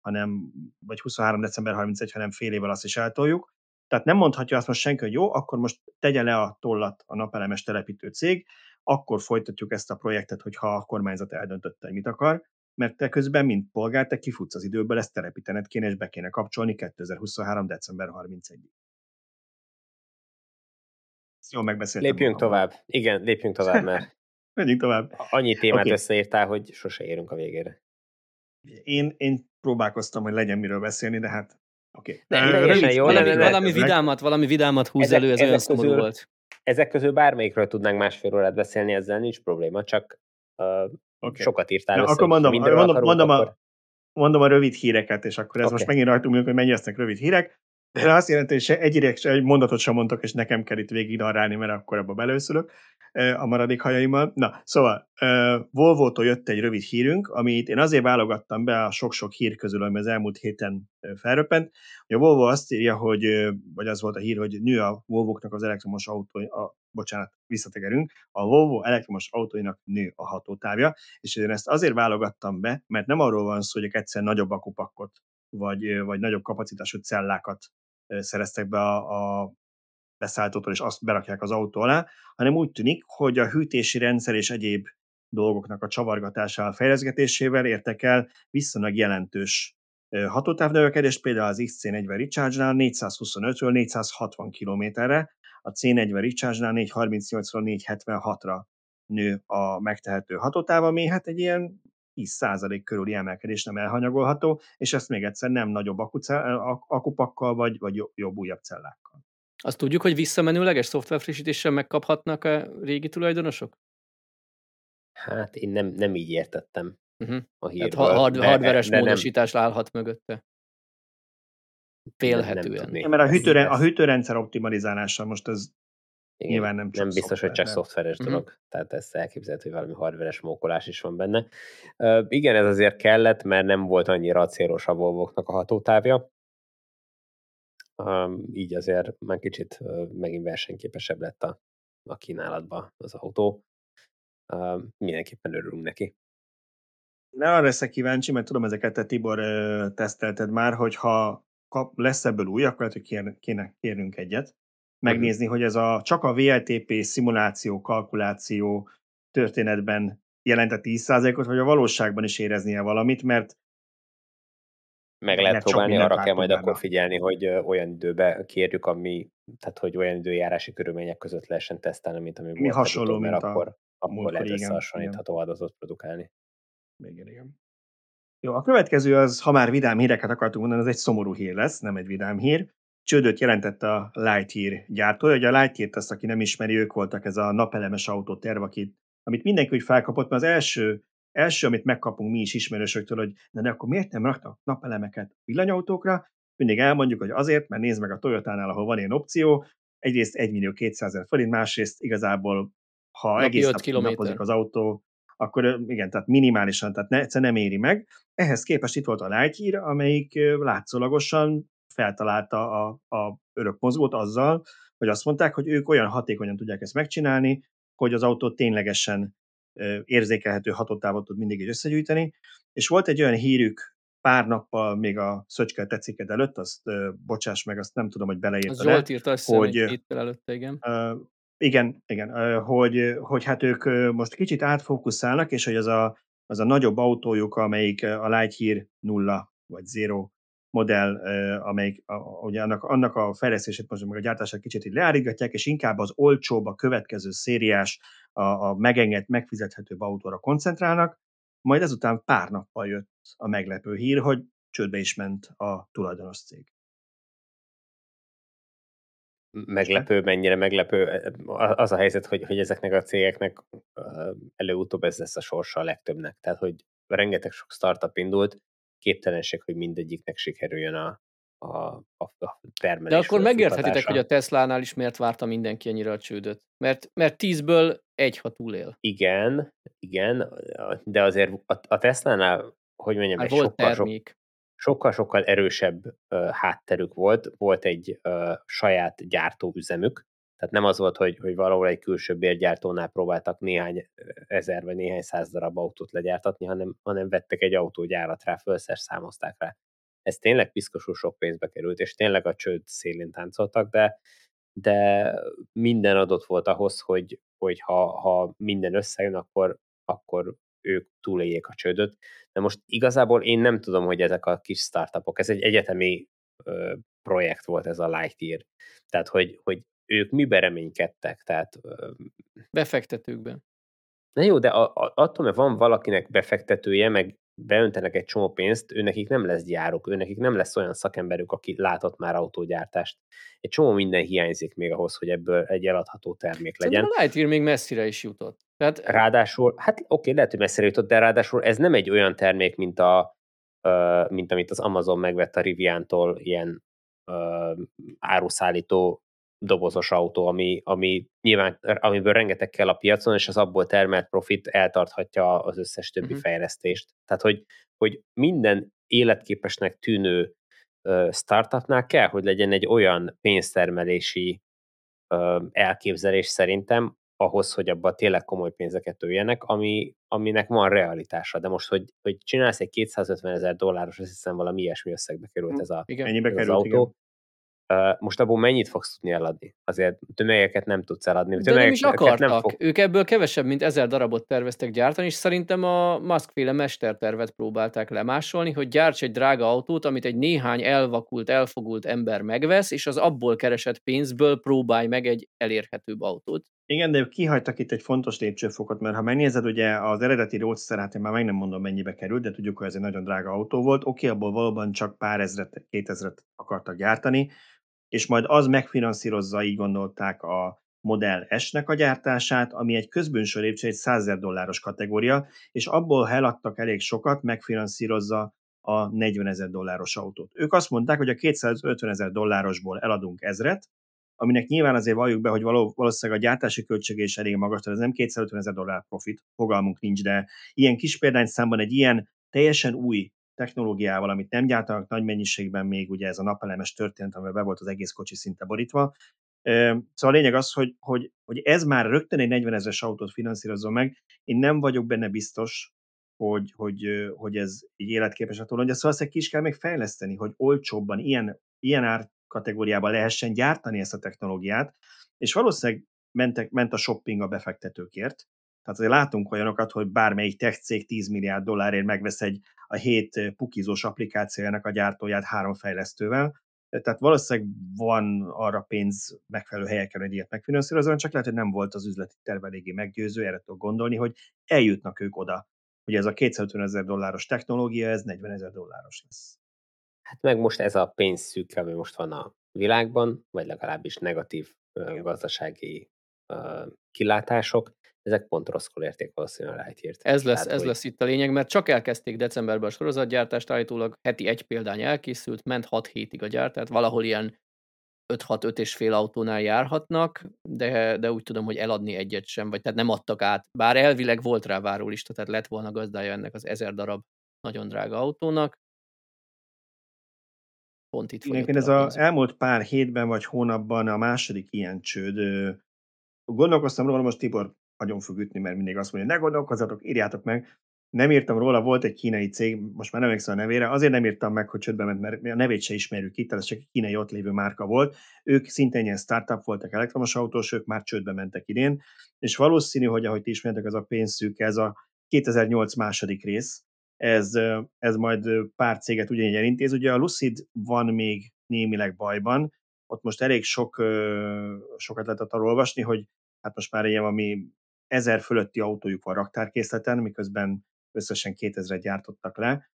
hanem vagy 23. december 31, hanem fél évvel azt is eltoljuk. Tehát nem mondhatja azt most senki, hogy jó, akkor most tegye le a tollat a napelemes telepítő cég, akkor folytatjuk ezt a projektet, hogyha a kormányzat eldöntötte, hogy mit akar, mert te közben, mint polgár, te kifutsz az időből, ezt telepítened kéne, és be kéne kapcsolni 2023. december 31-ig. Jól megbeszéltem. Lépjünk tovább, mert menjünk tovább. Annyi témát összeírtál, hogy sose érünk a végére. Én próbálkoztam, hogy legyen miről beszélni, de hát oké. Valami vidámat húz elő, ez olyan szomorú volt. Ezek közül bármelyikről tudnánk másfél órát beszélni, ezzel nincs probléma, csak... Okay. Sokat írtál össze. Akkor mondom a rövid híreket, és akkor ez okay. Most megint rajtunk, hogy mennyi lesznek rövid hírek, de azt jelenti, hogy egy mondatot sem mondtok, és nekem kell itt végig narrálni, mert akkor abba belőszülök a maradék hajaimmal. Na, szóval Volvótól jött egy rövid hírünk, amit én azért válogattam be a sok-sok hír közül, ami az elmúlt héten felröppent. A Volvo azt írja, hogy, vagy az volt a hír, hogy nő a Volvoknak az elektromos autó, visszatekerünk, a Volvo elektromos autóinak nő a hatótávja, és én ezt azért válogattam be, mert nem arról van szó, hogy egyszer nagyobb akupakot, vagy nagyobb kapacitású cellákat szereztek be a beszállítótól, és azt berakják az autó alá, hanem úgy tűnik, hogy a hűtési rendszer és egyéb dolgoknak a csavargatásával, fejleszgetésével értek el viszonylag jelentős hatótávnövekedést, például az XC40 Recharge-nál 425-ről 460 km-re, a C40 Recharge-nál 438-ról 476-ra nő a megtehető hatótáv, ami hát egy ilyen 10% körüli emelkedés, nem elhanyagolható, és ezt még egyszer nem nagyobb akupakkal, vagy jobb újabb cellákkal. Azt tudjuk, hogy visszamenőleges szoftverfrissítéssel megkaphatnak a régi tulajdonosok? Hát én nem így értettem a hírből. Hát hardveres módosítás állhat mögötte. Félhetően. Nem, mert a hűtőrendszer optimalizálása most ez nyilván nem csak nem biztos, hogy csak szoftveres dolog. Tehát ezt elképzelhető, hogy valami hardveres mókolás is van benne. Igen, ez azért kellett, mert nem volt annyira acélos a Volvoknak a hatótávja. Így azért már kicsit megint versenyképesebb lett a kínálatban az autó. Mindenképpen örülünk neki. Ne arra leszek kíváncsi, mert tudom, ezeket te Tibor tesztelted már, hogyha lesz ebből új, akkor lehet, hogy kérünk egyet. Megnézni, hogy ez csak a VLTP szimuláció, kalkuláció történetben jelentett 10%-ot, vagy a valóságban is éreznie valamit, mert meg lehet próbálni, arra kell majd akkor figyelni, hogy olyan időbe kérjük, tehát hogy olyan időjárási körülmények között lehessen tesztelni, mint ami volt hasonló, utó, mert mint akkor lehet összehasonlítható adatot produkálni. Igen. Jó, a következő az, ha már vidám híreket akartunk mondani, az egy szomorú hír lesz, nem egy vidám hír. Csődöt jelentett a Lightyear gyártója, ugye a Lightyear-t, azt aki nem ismeri, ők voltak ez a napelemes autóterv, amit mindenki úgy felkapott, mert az első, amit megkapunk mi is ismerősöktől, hogy de akkor miért nem raktak napelemeket villanyautókra? Mindig elmondjuk, hogy azért, mert nézd meg a Toyotánál, ahol van ilyen opció, egyrészt 1.200.000 forint, másrészt igazából, ha napi egész nap napozik az autó, akkor igen, tehát minimálisan, tehát egyszerűen nem éri meg. Ehhez képest itt volt a Lightyear, amelyik látszólagosan feltalálta a örök mozgót azzal, hogy azt mondták, hogy ők olyan hatékonyan tudják ezt megcsinálni, hogy az autó ténylegesen érzékelhető hatótávot tud mindig is összegyűjteni, és volt egy olyan hírük pár nappal még a Szöcske tetsziket előtt, azt bocsáss meg, azt nem tudom, hogy beleírta le. Zsolt írta, hogy előtte, igen. Igen, hogy hát ők most kicsit átfókuszálnak, és hogy az a nagyobb autójuk, amelyik a Lightyear 0 vagy 0 modell, amelyik ugye annak a fejlesztését most meg a gyártását kicsit így leállítgatják, és inkább az olcsóbb, a következő szériás, a megengedt, megfizethetőbb autóra koncentrálnak, majd ezután pár nappal jött a meglepő hír, hogy csődbe is ment a tulajdonos cég. Meglepő, mennyire meglepő. Az a helyzet, hogy ezeknek a cégeknek előbb-utóbb ez lesz a sorsa a legtöbbnek. Tehát, hogy rengeteg sok startup indult, képtelenség, hogy mindegyiknek sikerüljön a termelés. De akkor megérthetitek, hogy a Teslánál is miért várta mindenki ennyire a csődöt. Mert 10-ből 1, ha túlél. Igen, de azért a Teslánál, hogy mondjam, hát sokkal erősebb hátterük volt, egy saját gyártóüzemük, tehát nem az volt, hogy valahol egy külső bérgyártónál próbáltak néhány ezer vagy néhány száz darab autót legyártatni, hanem vettek egy autógyárat rá, felszerszámozták rá. Ez tényleg piszkosul sok pénzbe került, és tényleg a csőd szélén táncoltak, de minden adott volt ahhoz, hogy ha minden összejön, akkor ők túléljék a csődöt. De most igazából én nem tudom, hogy ezek a kis startupok, ez egy egyetemi projekt volt ez a Lightyear. Tehát, hogy ők miben reménykedtek? Tehát, befektetőkben. Na jó, de attól, mert van valakinek befektetője, meg beöntenek egy csomó pénzt, őnekik nem lesz gyáruk, őnekik nem lesz olyan szakemberük, aki látott már autógyártást. Egy csomó minden hiányzik még ahhoz, hogy ebből egy eladható termék legyen. Szerintem a Lightyear még messzire is jutott. Tehát... Ráadásul, hát oké, lehet, hogy messzire jutott, de ráadásul ez nem egy olyan termék, mint amit az Amazon megvett a Rivian-tól, ilyen áruszállító dobozos autó, ami nyilván, amiből rengeteg kell a piacon, és az abból termelt profit eltarthatja az összes többi fejlesztést. Tehát, hogy minden életképesnek tűnő startupnál kell, hogy legyen egy olyan pénztermelési elképzelés szerintem, ahhoz, hogy abban tényleg komoly pénzeket öljenek, aminek van realitása. De most, hogy csinálsz egy $250,000, azt hiszem valami ilyesmi összegbe került ez az autó. Igen. Most abból mennyit fogsz tudni eladni? Azért tömegeket nem tudsz eladni. De nem is akartak. Ők ebből kevesebb, mint 1000 darabot terveztek gyártani, és szerintem a Musk-féle mestertervet próbálták lemásolni, hogy gyárts egy drága autót, amit egy néhány elvakult, elfogult ember megvesz, és az abból keresett pénzből próbálj meg egy elérhetőbb autót. Igen, de kihagytak itt egy fontos lépcsőfokot, mert ha megnézed, ugye az eredeti Roadster, hát én már meg nem mondom, mennyibe került, de tudjuk, hogy ez egy nagyon drága autó volt. Oké, abból valóban csak pár ezret, 2000-et akartak gyártani, és majd az megfinanszírozza, így gondolták, a Model S-nek a gyártását, ami egy közbűnső lépcső, egy $100,000 kategória, és abból, ha eladtak elég sokat, megfinanszírozza a $40,000 autót. Ők azt mondták, hogy a $250,000-osból eladunk 1000-et, aminek nyilván azért valljuk be, hogy valószínűleg a gyártási költsége is elég magas, tehát ez nem $250,000 profit, fogalmunk nincs, de ilyen kis példányszámban egy ilyen teljesen új technológiával, amit nem gyártanak nagy mennyiségben még, ugye ez a napelemes történet, amivel be volt az egész kocsi szinte borítva. Szóval a lényeg az, hogy ez már rögtön egy 40,000-es autót finanszírozzon meg, én nem vagyok benne biztos, hogy ez így életképes a tolódja. Szóval ezt ki is kell még fejleszteni, hogy olcsóbban, ilyen árkategóriában lehessen gyártani ezt a technológiát, és valószínűleg ment a shopping a befektetőkért. Tehát azért látunk olyanokat, hogy bármelyik tech cég 10 milliárd dollárért megvesz a 7 pukizós applikációjának a gyártóját 3 fejlesztővel. Tehát valószínűleg van arra pénz megfelelő helyeken, hogy ilyet megfinanszírozóan, csak lehet, hogy nem volt az üzleti terv eléggé meggyőző, erre tudok gondolni, hogy eljutnak ők oda, hogy ez a $250,000 technológia, ez $40,000 lesz. Hát meg most ez a pénzszűk, ami most van a világban, vagy legalábbis negatív gazdasági kilátások, ezek pont rosszkor érték valószínűleg a Lightyear-t. Ez lesz itt a lényeg, mert csak elkezdték decemberben a sorozatgyártást, állítólag heti 1 példány elkészült, ment 6 hétig a gyár, tehát valahol ilyen 5-6-5 és fél autónál járhatnak, de úgy tudom, hogy eladni egyet sem, vagy tehát nem adtak át. Bár elvileg volt rá várólista, tehát lett volna gazdája ennek az 1000 darab nagyon drága autónak. Pont itt fogyott. Ez az elmúlt pár hétben vagy hónapban a második ilyen csőd. Gondolkoztam róla, most Tibor agyon fog ütni, mert mindig azt mondja, ne gondolkozzatok, írjátok meg. Nem írtam róla, volt egy kínai cég, most már nem emlékszem a nevére, azért nem írtam meg, hogy csődbe ment, mert a nevét se ismerjük itt, ez csak egy kínai ott lévő márka volt. Ők szintén ilyen startup voltak, elektromos autós, ők már csődbe mentek idén, és valószínű, hogy ahogy ti ismertek, ez a pénzszűk, ez a 2008 második rész, ez majd pár céget ugyanígy elintéz. Ugye a Lucid van még némileg bajban, ott most elég sokat lehetett arról olvasni, hogy hát most már ilyen, ami 1000 fölötti autójuk van raktárkészleten, miközben összesen 2000-et gyártottak le,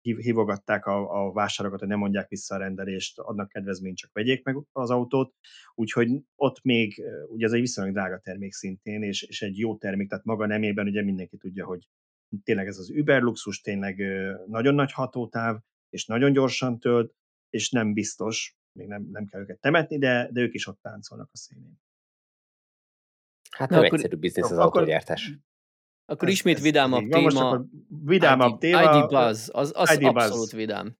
hívogatták a vásárlókat, hogy nem mondják vissza a rendelést, adnak kedvezményt, csak vegyék meg az autót, úgyhogy ott még, ugye ez egy viszonylag drága termék szintén, és egy jó termék, tehát maga nemében ugye mindenki tudja, hogy tényleg ez az überluxus, tényleg nagyon nagy hatótáv, és nagyon gyorsan tölt, és nem biztos, még nem kell őket temetni, de ők is ott táncolnak a színén. Hát nem egyszerű biznisz az autógyártás. Akkor ismét vidámabb téma. Vidámabb téma. ID.Buzz, az abszolút vidám.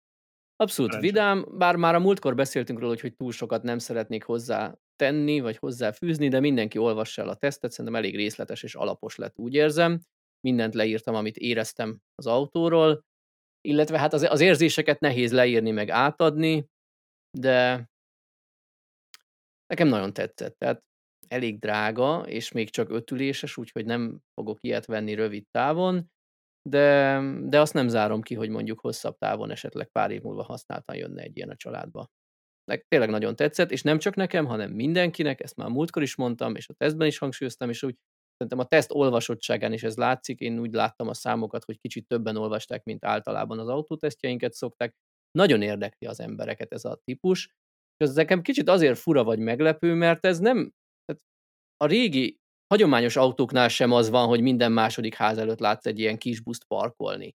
Abszolút vidám, bár már a múltkor beszéltünk róla, hogy túl sokat nem szeretnék hozzá tenni, vagy hozzáfűzni, de mindenki olvassa el a tesztet, szerintem elég részletes és alapos lett, úgy érzem. Mindent leírtam, amit éreztem az autóról, illetve hát az érzéseket nehéz leírni, meg átadni, de nekem nagyon tetszett. Tehát elég drága, és még csak 5 üléses, úgyhogy nem fogok ilyet venni rövid távon, de azt nem zárom ki, hogy mondjuk hosszabb távon esetleg pár év múlva használtan jönne egy ilyen a családba. Tényleg nagyon tetszett, és nem csak nekem, hanem mindenkinek, ezt már múltkor is mondtam, és a tesztben is hangsúlyoztam, és úgy szerintem a teszt olvasottságán is ez látszik, én úgy láttam a számokat, hogy kicsit többen olvasták, mint általában az autótesztjeinket szokták. Nagyon érdekli az embereket ez a típus, és ez nekem kicsit azért fura vagy meglepő, mert ez nem a régi, hagyományos autóknál sem az van, hogy minden második ház előtt látsz egy ilyen kis buszt parkolni.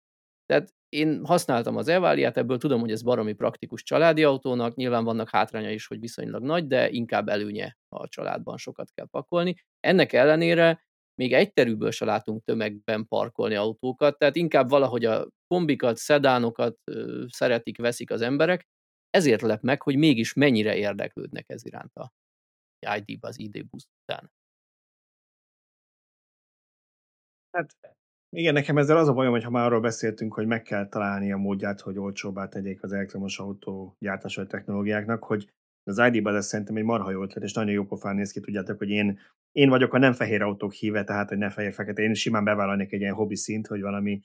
Tehát én használtam az E-Váliát, ebből tudom, hogy ez baromi praktikus családi autónak, nyilván vannak hátránya is, hogy viszonylag nagy, de inkább előnye, ha a családban sokat kell pakolni. Ennek ellenére még egy terüből se látunk tömegben parkolni autókat, tehát inkább valahogy a kombikat, szedánokat szeretik, veszik az emberek, ezért lep meg, hogy mégis mennyire érdeklődnek ez iránt a ID.Buzz, ID.Buzz után. Hát igen, nekem ezzel az a bajom, hogy ha már arról beszéltünk, hogy meg kell találni a módját, hogy olcsóbbá tegyék az elektromos autó gyártásai technológiáknak, hogy az ID.Buzz szerintem egy marha jó ötlet, és nagyon jó pofán néz ki, tudjátok, hogy én vagyok a nem fehér autók híve, tehát hogy ne fehér-fekete, én simán bevállalnék egy ilyen hobbi szint, hogy valami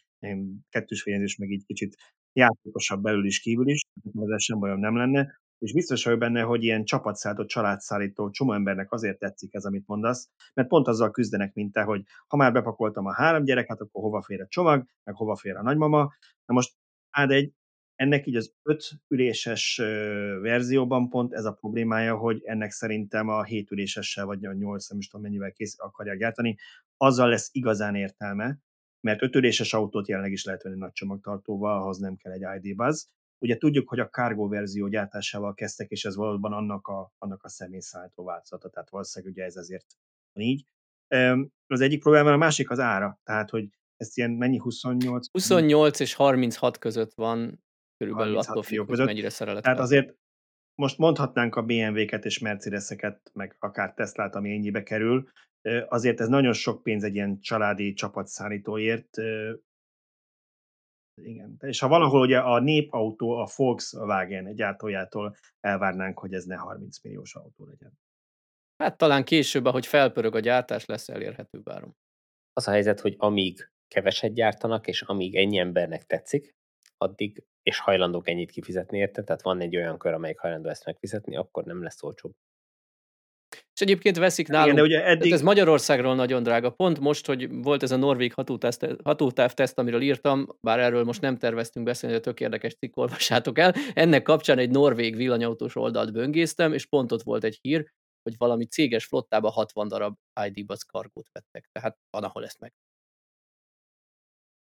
kettős fényezés, meg így kicsit játékosabb belül is, kívül is, ezzel sem bajom nem lenne. És biztos vagyok benne, hogy ilyen csapatszállító, családszállító csomó embernek azért tetszik ez, amit mondasz, mert pont azzal küzdenek, mint te, hogy ha már bepakoltam a 3 gyereket, akkor hova fér a csomag, meg hova fér a nagymama. Na most ennek így az 5 üléses verzióban pont ez a problémája, hogy ennek szerintem a 7 ülésessel, vagy a 8, nem is tudom mennyivel akarják gyártani, azzal lesz igazán értelme, mert 5 üléses autót jelenleg is lehet venni nagy csomagtartóval, ahhoz nem kell egy ID.Buzz. Ugye tudjuk, hogy a cargo verzió gyártásával kezdtek, és ez valóban annak a személyszállító változata, tehát valószínűleg ugye ez ezért van így. Az egyik probléma, a másik az ára, tehát hogy ezt ilyen mennyi 28? 28 és 36 között van, körülbelül attól függ, hogy mennyire szerelett. Tehát azért most mondhatnánk a BMW-ket és Mercedes-eket, meg akár Teslát, ami ennyibe kerül, azért ez nagyon sok pénz egy ilyen családi csapatszállítóért. Igen. És ha valahol ugye a népautó, a Volkswagen gyártójától elvárnánk, hogy ez ne 30 milliós autó legyen. Hát talán később, ahogy felpörög a gyártás, lesz elérhető bárom. Az a helyzet, hogy amíg keveset gyártanak, és amíg ennyi embernek tetszik, addig, és hajlandók ennyit kifizetni érte, tehát van egy olyan kör, amelyik hajlandó ezt megfizetni, akkor nem lesz olcsóbb. És egyébként veszik nálunk, igen, ugye eddig... ez Magyarországról nagyon drága. Pont most, hogy volt ez a norvég hatótávteszt, amiről írtam, bár erről most nem terveztünk beszélni, de tök érdekes cikk, olvassátok el. Ennek kapcsán egy norvég villanyautós oldalt böngésztem, és pont ott volt egy hír, hogy valami céges flottába 60 darab ID.Buzz kargót vettek. Tehát van, ahol ezt meg.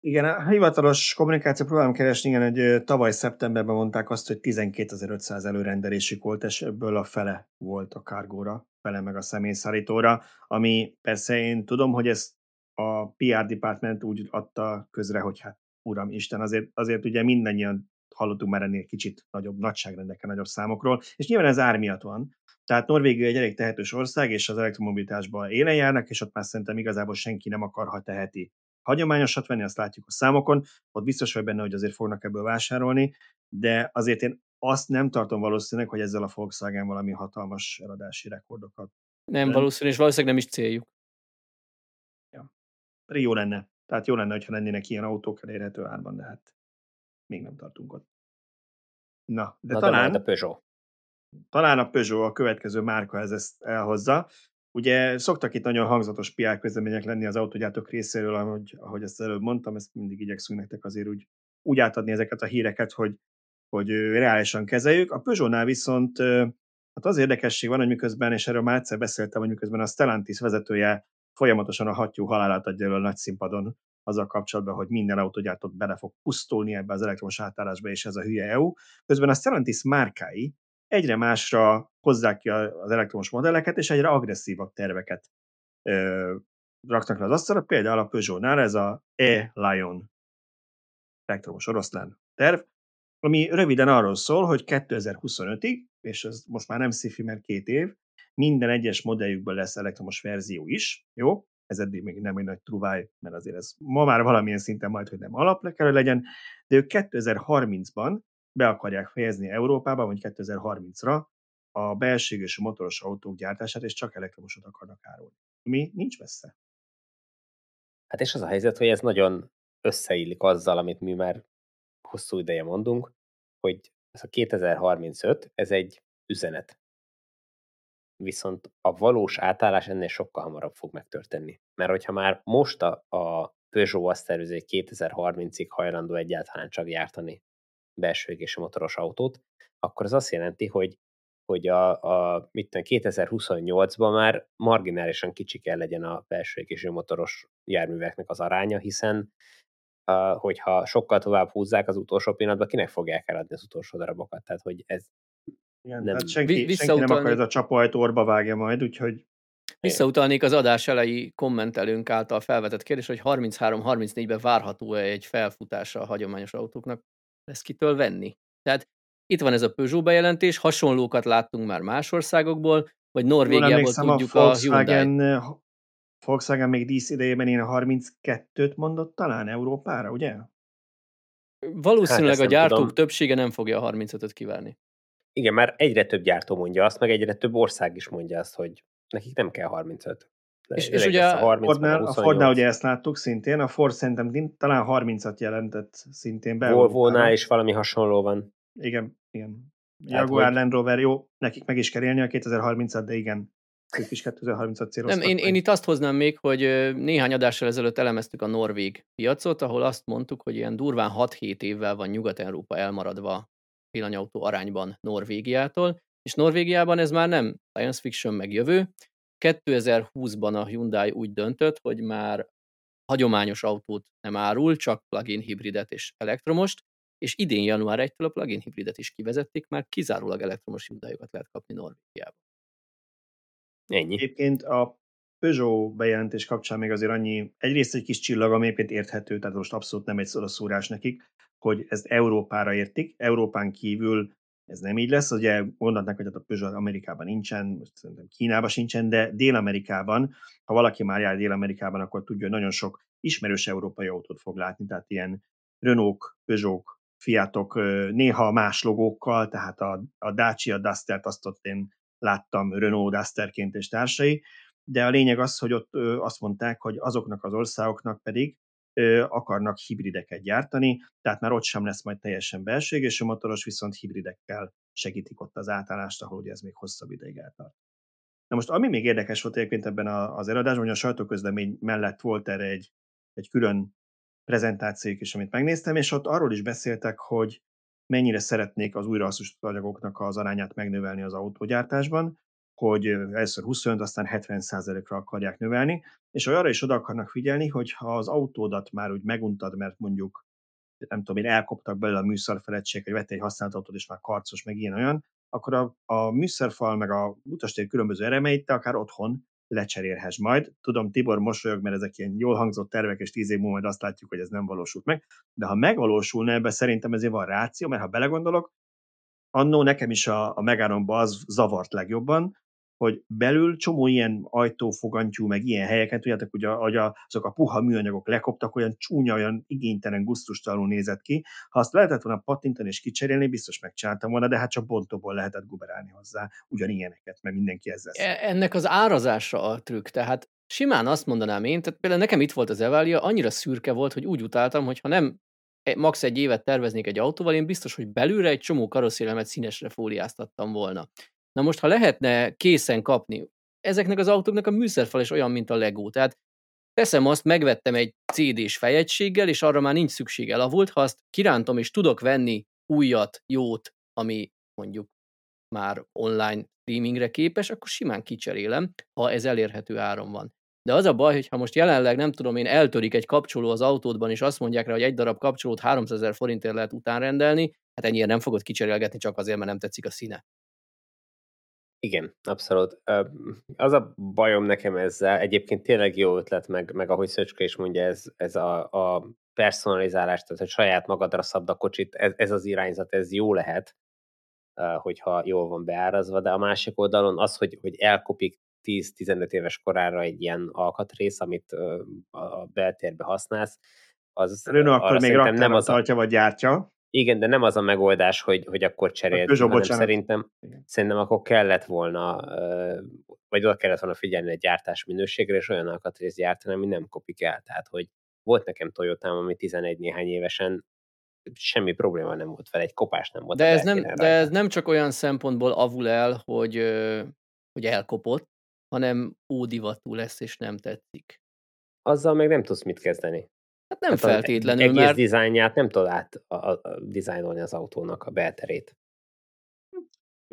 Igen, a hivatalos kommunikáció próbálom keresni, igen, hogy tavaly szeptemberben mondták azt, hogy 12.500 előrendelésük volt, és ebből a fele volt a kargóra, fele meg a személyszállítóra, ami persze én tudom, hogy ezt a PR department úgy adta közre, hogy hát uram Isten, azért ugye mindannyian hallottunk már ennél kicsit nagyobb nagyságrendekkel, nagyobb számokról, és nyilván ez ár miatt van. Tehát Norvégia egy elég tehetős ország, és az elektromobilitásban élen járnak, és ott már szerintem igazából senki nem akar, ha teheti. Hagyományosat venni, azt látjuk a számokon, ott biztos vagy benne, hogy azért fognak ebből vásárolni, de azért én azt nem tartom valószínűleg, hogy ezzel a Volkswagen valami hatalmas eladási rekordokat. Nem valószínű, és valószínűleg nem is céljuk. Ja. Jó lenne. Tehát jó lenne, hogyha lennének ilyen autók elérhető árban, de hát még nem tartunk ott. Na, de talán... a Peugeot. Talán a Peugeot a következő márka ezt elhozza. Ugye szoktak itt nagyon hangzatos PR közlemények lenni az autógyártók részéről, ahogy ezt előbb mondtam, ezt mindig igyekszünk nektek azért úgy átadni ezeket a híreket, hogy reálisan kezeljük. A Peugeotnál viszont hát az érdekesség van, hogy miközben, és erről már egyszer beszéltem, hogy miközben a Stellantis vezetője folyamatosan a hattyú halálát adja elő a nagy színpadon azzal kapcsolatban, hogy minden autógyártót bele fog pusztulni ebbe az elektromos átállásba, és ez a hülye EU. Közben a Stellantis márkái egyre másra hozzák ki az elektromos modelleket, és egyre agresszívabb terveket raknak le az asztalra. Például a Peugeotnál ez a E-Lion elektromos oroszlán terv, ami röviden arról szól, hogy 2025-ig, és ez most már nem sci-fi, mert 2 év, minden egyes modelljükből lesz elektromos verzió is, jó? Ez eddig még nem egy nagy truváj, mert azért ez ma már valamilyen szinten majd, hogy nem alapra kell, hogy legyen, de ők 2030-ban be akarják fejezni Európában, vagy 2030-ra a belső égésű motoros autók gyártását, és csak elektromosot akarnak árulni. Ami nincs messze. Hát és az a helyzet, hogy ez nagyon összeillik azzal, amit mi már hosszú ideje mondunk, hogy ez a 2035, ez egy üzenet. Viszont a valós átállás ennél sokkal hamarabb fog megtörténni. Mert hogyha már most a Peugeot azt tervezi, hogy 2030-ig hajlandó egyáltalán csak gyártani belső égésű motoros autót, akkor az azt jelenti, hogy a 2028-ban már marginálisan kicsi kell legyen a belső égésű motoros járműveknek az aránya, hiszen hogyha sokkal tovább húzzák az utolsó pillanatban, kinek fogják eladni az utolsó darabokat? Tehát, hogy ez igen, nem... Tehát senki nem akar, ez a csapajt orba vágja majd, úgyhogy... Visszautalnék az adás elejé kommentelőnk által felvetett kérdés, hogy 33-34-ben várható-e egy felfutása a hagyományos autóknak? Ezt kitől venni. Tehát itt van ez a Peugeot bejelentés, hasonlókat láttunk már más országokból, vagy Norvégiából tudjuk a Hyundai. Volkswagen még dísz idejében én a 32-t mondott talán Európára, ugye? Valószínűleg hát a gyártók többsége nem fogja a 35-öt kívánni. Igen, már egyre több gyártó mondja azt, meg egyre több ország is mondja azt, hogy nekik nem kell 35. És ugye a Fordnál ugye ezt láttuk szintén, a Ford szerintem talán 30-at jelentett szintén be. Volvónál is valami hasonló van. Igen. Jaguar, hát, Land Rover, jó, nekik meg is kell élni a 2030-at, de igen, ők is 2030-at céloztak. Nem, én itt azt hoznám még, hogy néhány adással ezelőtt elemeztük a norvég piacot, ahol azt mondtuk, hogy ilyen durván 6-7 évvel van Nyugat-Európa elmaradva villanyautó arányban Norvégiától, és Norvégiában ez már nem science fiction meg jövő. 2020-ban a Hyundai úgy döntött, hogy már hagyományos autót nem árul, csak plug-in hibridet és elektromost, és idén január 1-től a plug-in hibridet is kivezették, már kizárólag elektromos Hyundaiokat lehet kapni Norvégiában. Ennyi. Egyébként a Peugeot bejelentés kapcsán még azért annyi, egyrészt egy kis csillag, ami éppen érthető, tehát most abszolút nem egy szoraszúrás nekik, hogy ezt Európára értik, Európán kívül Ez nem így lesz, ugye mondhatnánk, hogy a Peugeot Amerikában nincsen, szerintem Kínában sincsen, de Dél-Amerikában, ha valaki már jár Dél-Amerikában, akkor tudja, hogy nagyon sok ismerős európai autót fog látni, tehát ilyen Renault-ok, Peugeot-ok, Fiatok, néha más logókkal, tehát a Dacia Duster-t azt ott én láttam Renault Dusterként és társai, de a lényeg az, hogy ott azt mondták, hogy azoknak az országoknak pedig akarnak hibrideket gyártani, tehát már ott sem lesz majd teljesen belső égésű motoros, viszont hibridekkel segítik ott az átállást, ahol ugye ez még hosszabb ideig eltart. Na most, ami még érdekes volt egyébként ebben az előadásban, hogy a sajtóközlemény mellett volt erre egy külön prezentációk is, amit megnéztem, és ott arról is beszéltek, hogy mennyire szeretnék az újrahasznosított anyagoknak az arányát megnövelni az autógyártásban, hogy először 25, aztán 70%-ra akarják növelni, és arra is oda akarnak figyelni, hogy ha az autódat már úgy meguntad, mert mondjuk, nem tudom én, elkoptak belőle a műszerfeledtség, vagy vettél egy használt autót, és már karcos, meg ilyen-olyan, akkor a műszerfal, meg a utastér különböző elemeit te akár otthon lecserélhess majd. Tudom, Tibor mosolyog, mert ezek ilyen jól hangzott tervek, és 10 év múlva majd azt látjuk, hogy ez nem valósult meg. De ha megvalósulna, ebben szerintem ezért van ráció, mert ha belegondolok, annó nekem is a Megáromba az zavart legjobban, hogy belül csomó ilyen ajtófogantyú, meg ilyen helyeket, tudjátok, ugye, hogy azok a puha műanyagok lekoptak, olyan csúnya, olyan igénytelen, gusztustalanul nézett ki. Ha azt lehetett volna pattintani és kicserélni, biztos megcsináltam volna, de hát csak bontóból lehetett guberálni hozzá ugyanilyeneket, mert mindenki ezzel szeret. Ennek az árazása a trükk, tehát simán azt mondanám én, tehát például nekem itt volt az Evalia, annyira szürke volt, hogy úgy utáltam, hogy ha nem max. Egy évet terveznék egy autóval, én biztos, hogy belülre egy csomó karosszériámat színesre fóliáztattam volna. Na most, ha lehetne készen kapni, ezeknek az autóknak a műszerfal is olyan, mint a Lego. Tehát teszem azt, megvettem egy CD-s fejegységgel, és arra már nincs szükség, elavult, ha azt kirántom, és tudok venni újat, jót, ami mondjuk már online streamingre képes, akkor simán kicserélem, ha ez elérhető áron van. De az a baj, hogy ha most jelenleg, nem tudom én, eltörik egy kapcsoló az autódban, és azt mondják rá, hogy egy darab kapcsolót 300 000 forintért lehet utánrendelni, hát ennyire nem fogod kicserélgetni csak azért, mert nem tetszik a színe. Igen, abszolút. Az a bajom nekem ezzel, egyébként tényleg jó ötlet, meg ahogy Szöcske is mondja, ez a personalizálás, tehát hogy saját magadra szabd a kocsit, ez az irányzat, ez jó lehet, hogyha jól van beárazva, de a másik oldalon az, hogy elkopik 10-15 éves korára egy ilyen alkatrész, amit a beltérbe használsz, az Renault akkor még nem az tartja vagy gyártja. Igen, de nem az a megoldás, hogy akkor cserélt, hanem szerintem akkor kellett volna, vagy oda kellett volna figyelni a gyártás minőségre, és olyan alkatrészt gyártani, ami nem kopik el. Tehát, hogy volt nekem Toyotám, ami 11 néhány évesen semmi probléma nem volt vele, egy kopás nem volt. De ez nem csak olyan szempontból avul el, hogy elkopott, hanem ódivatú lesz, és nem tetszik. Azzal meg nem tudsz mit kezdeni. Hát nem tehát feltétlenül, egész mert... egész dizájnját nem tudod át dizájnolni az autónak a belterét.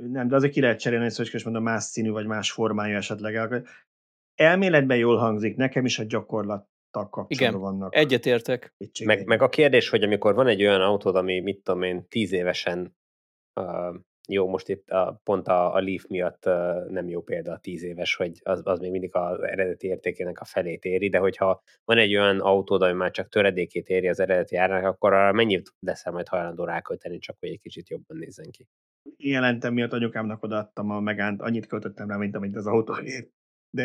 Nem, de azért ki lehet cserélni, hogy mondom, más színű, vagy más formája esetleg. Elméletben jól hangzik, nekem is a gyakorlattal kapcsolatban vannak. Igen, egyetértek. Meg a kérdés, hogy amikor van egy olyan autód, ami, mit tudom én, 10 évesen, jó, most itt pont a Leaf miatt nem jó példa a 10 éves, hogy az még mindig az eredeti értékének a felét éri, de hogyha van egy olyan autód, ami már csak töredékét éri az eredeti árnak, akkor arra mennyit leszel majd hajlandó rákölteni, csak hogy egy kicsit jobban nézzen ki. Jelentem miatt anyukámnak odaadtam a Megánt, annyit költöttem rá, mint amit az autó ér. De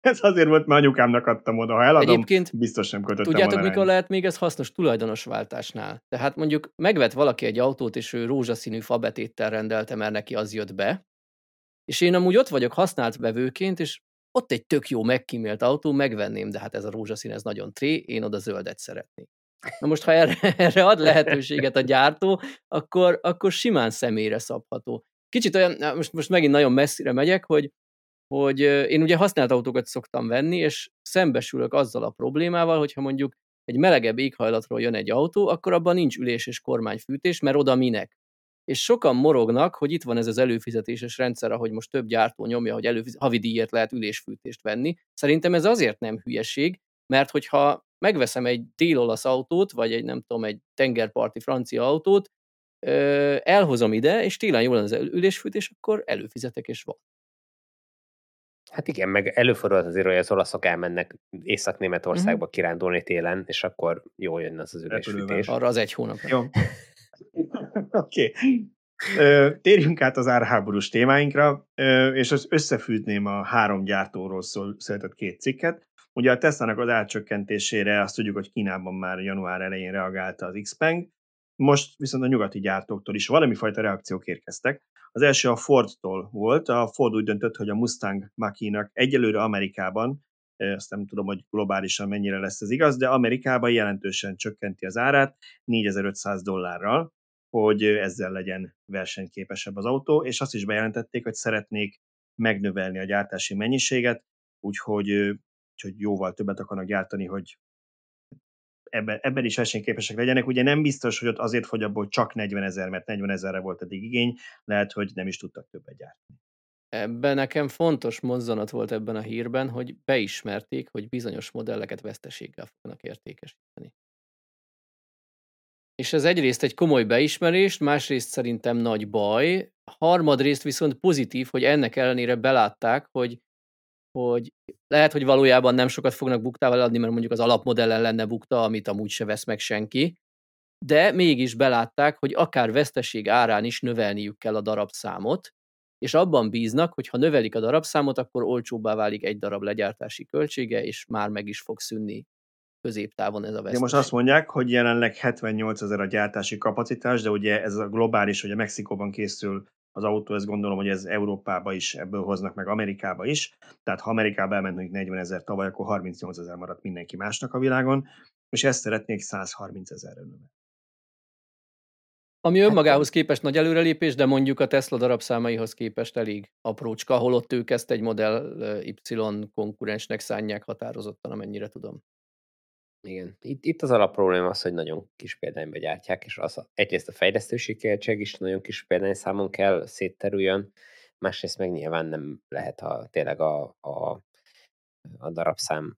ez azért volt, mert anyukámnak adtam oda, ha eladom, egyébként biztos nem költöttem volna. Tudjátok, mikor lehet még ez hasznos tulajdonosváltásnál? Tehát mondjuk megvett valaki egy autót, és ő rózsaszínű fabetéttel rendelte, mert neki az jött be, és én amúgy ott vagyok használt vevőként, és ott egy tök jó megkímélt autó, megvenném, de hát ez a rózsaszín, ez nagyon tré, én oda zöldet szeretnék. Na most, ha erre ad lehetőséget a gyártó, akkor simán személyre szabható. Kicsit olyan, most megint nagyon messzire megyek, hogy én ugye használt autókat szoktam venni, és szembesülök azzal a problémával, hogyha mondjuk egy melegebb éghajlatról jön egy autó, akkor abban nincs ülés és kormányfűtés, mert oda minek. És sokan morognak, hogy itt van ez az előfizetéses rendszer, ahogy most több gyártó nyomja, hogy havidíjért lehet ülésfűtést venni. Szerintem ez azért nem hülyeség, mert hogyha megveszem egy dél-olasz autót, vagy egy nem tudom, egy tengerparti francia autót, elhozom ide, és télen jól van az ülésfűtés, akkor előfizetek, és van. Hát igen, meg előfordulhat azért, hogy az olaszok elmennek Észak-Németországba kirándulni télen, és akkor jól jön az ülésfűtés. Arra az 1 hónapra. Jó. Oké. Térjünk át az árháborús témáinkra, és az összefűtném a három gyártóról született két cikket. Ugye a Tesla-nak az árcsökkentésére azt tudjuk, hogy Kínában már január elején reagálta az X-Peng, most viszont a nyugati gyártóktól is valami fajta reakciók érkeztek. Az első a Fordtól volt, a Ford úgy döntött, hogy a Mustang Mach-nak egyelőre Amerikában, azt nem tudom, hogy globálisan mennyire lesz ez igaz, de Amerikában jelentősen csökkenti az árát $4500, hogy ezzel legyen versenyképesebb az autó, és azt is bejelentették, hogy szeretnék megnövelni a gyártási mennyiséget, úgyhogy jóval többet akarnak gyártani, hogy ebben is versenyképesek legyenek. Ugye nem biztos, hogy ott azért fogy abból csak 40,000, mert 40,000-re volt eddig igény, lehet, hogy nem is tudtak többet gyártani. Ebben nekem fontos mozzanat volt ebben a hírben, hogy beismerték, hogy bizonyos modelleket veszteséggel fognak értékesíteni. És ez egyrészt egy komoly beismerést, másrészt szerintem nagy baj, harmadrészt viszont pozitív, hogy ennek ellenére belátták, hogy lehet, hogy valójában nem sokat fognak buktával adni, mert mondjuk az alapmodellen lenne bukta, amit amúgy se vesz meg senki, de mégis belátták, hogy akár veszteség árán is növelniük kell a darabszámot, és abban bíznak, hogy ha növelik a darabszámot, akkor olcsóbbá válik egy darab legyártási költsége, és már meg is fog szűnni középtávon ez a veszteség. De most azt mondják, hogy jelenleg 78,000 a gyártási kapacitás, de ugye ez a globális, hogy a Mexikóban készül az autó, ezt gondolom, hogy ez Európába is, ebből hoznak meg Amerikába is, tehát ha Amerikába elmentünk 40,000 tavaly, akkor 38,000 maradt mindenki másnak a világon, és ezt szeretnék 130,000-re növelni. Ami önmagához képest nagy előrelépés, de mondjuk a Tesla darabszámaihoz képest elég aprócska, holott ők ezt egy Model Y konkurensnek szánják határozottan, amennyire tudom. Igen. Itt az alapprobléma az, hogy nagyon kis példányba gyártják, és az egyrészt a fejlesztősi költség is nagyon kis példányszámon kell szétterüljön, másrészt meg nyilván nem lehet tényleg a darabszám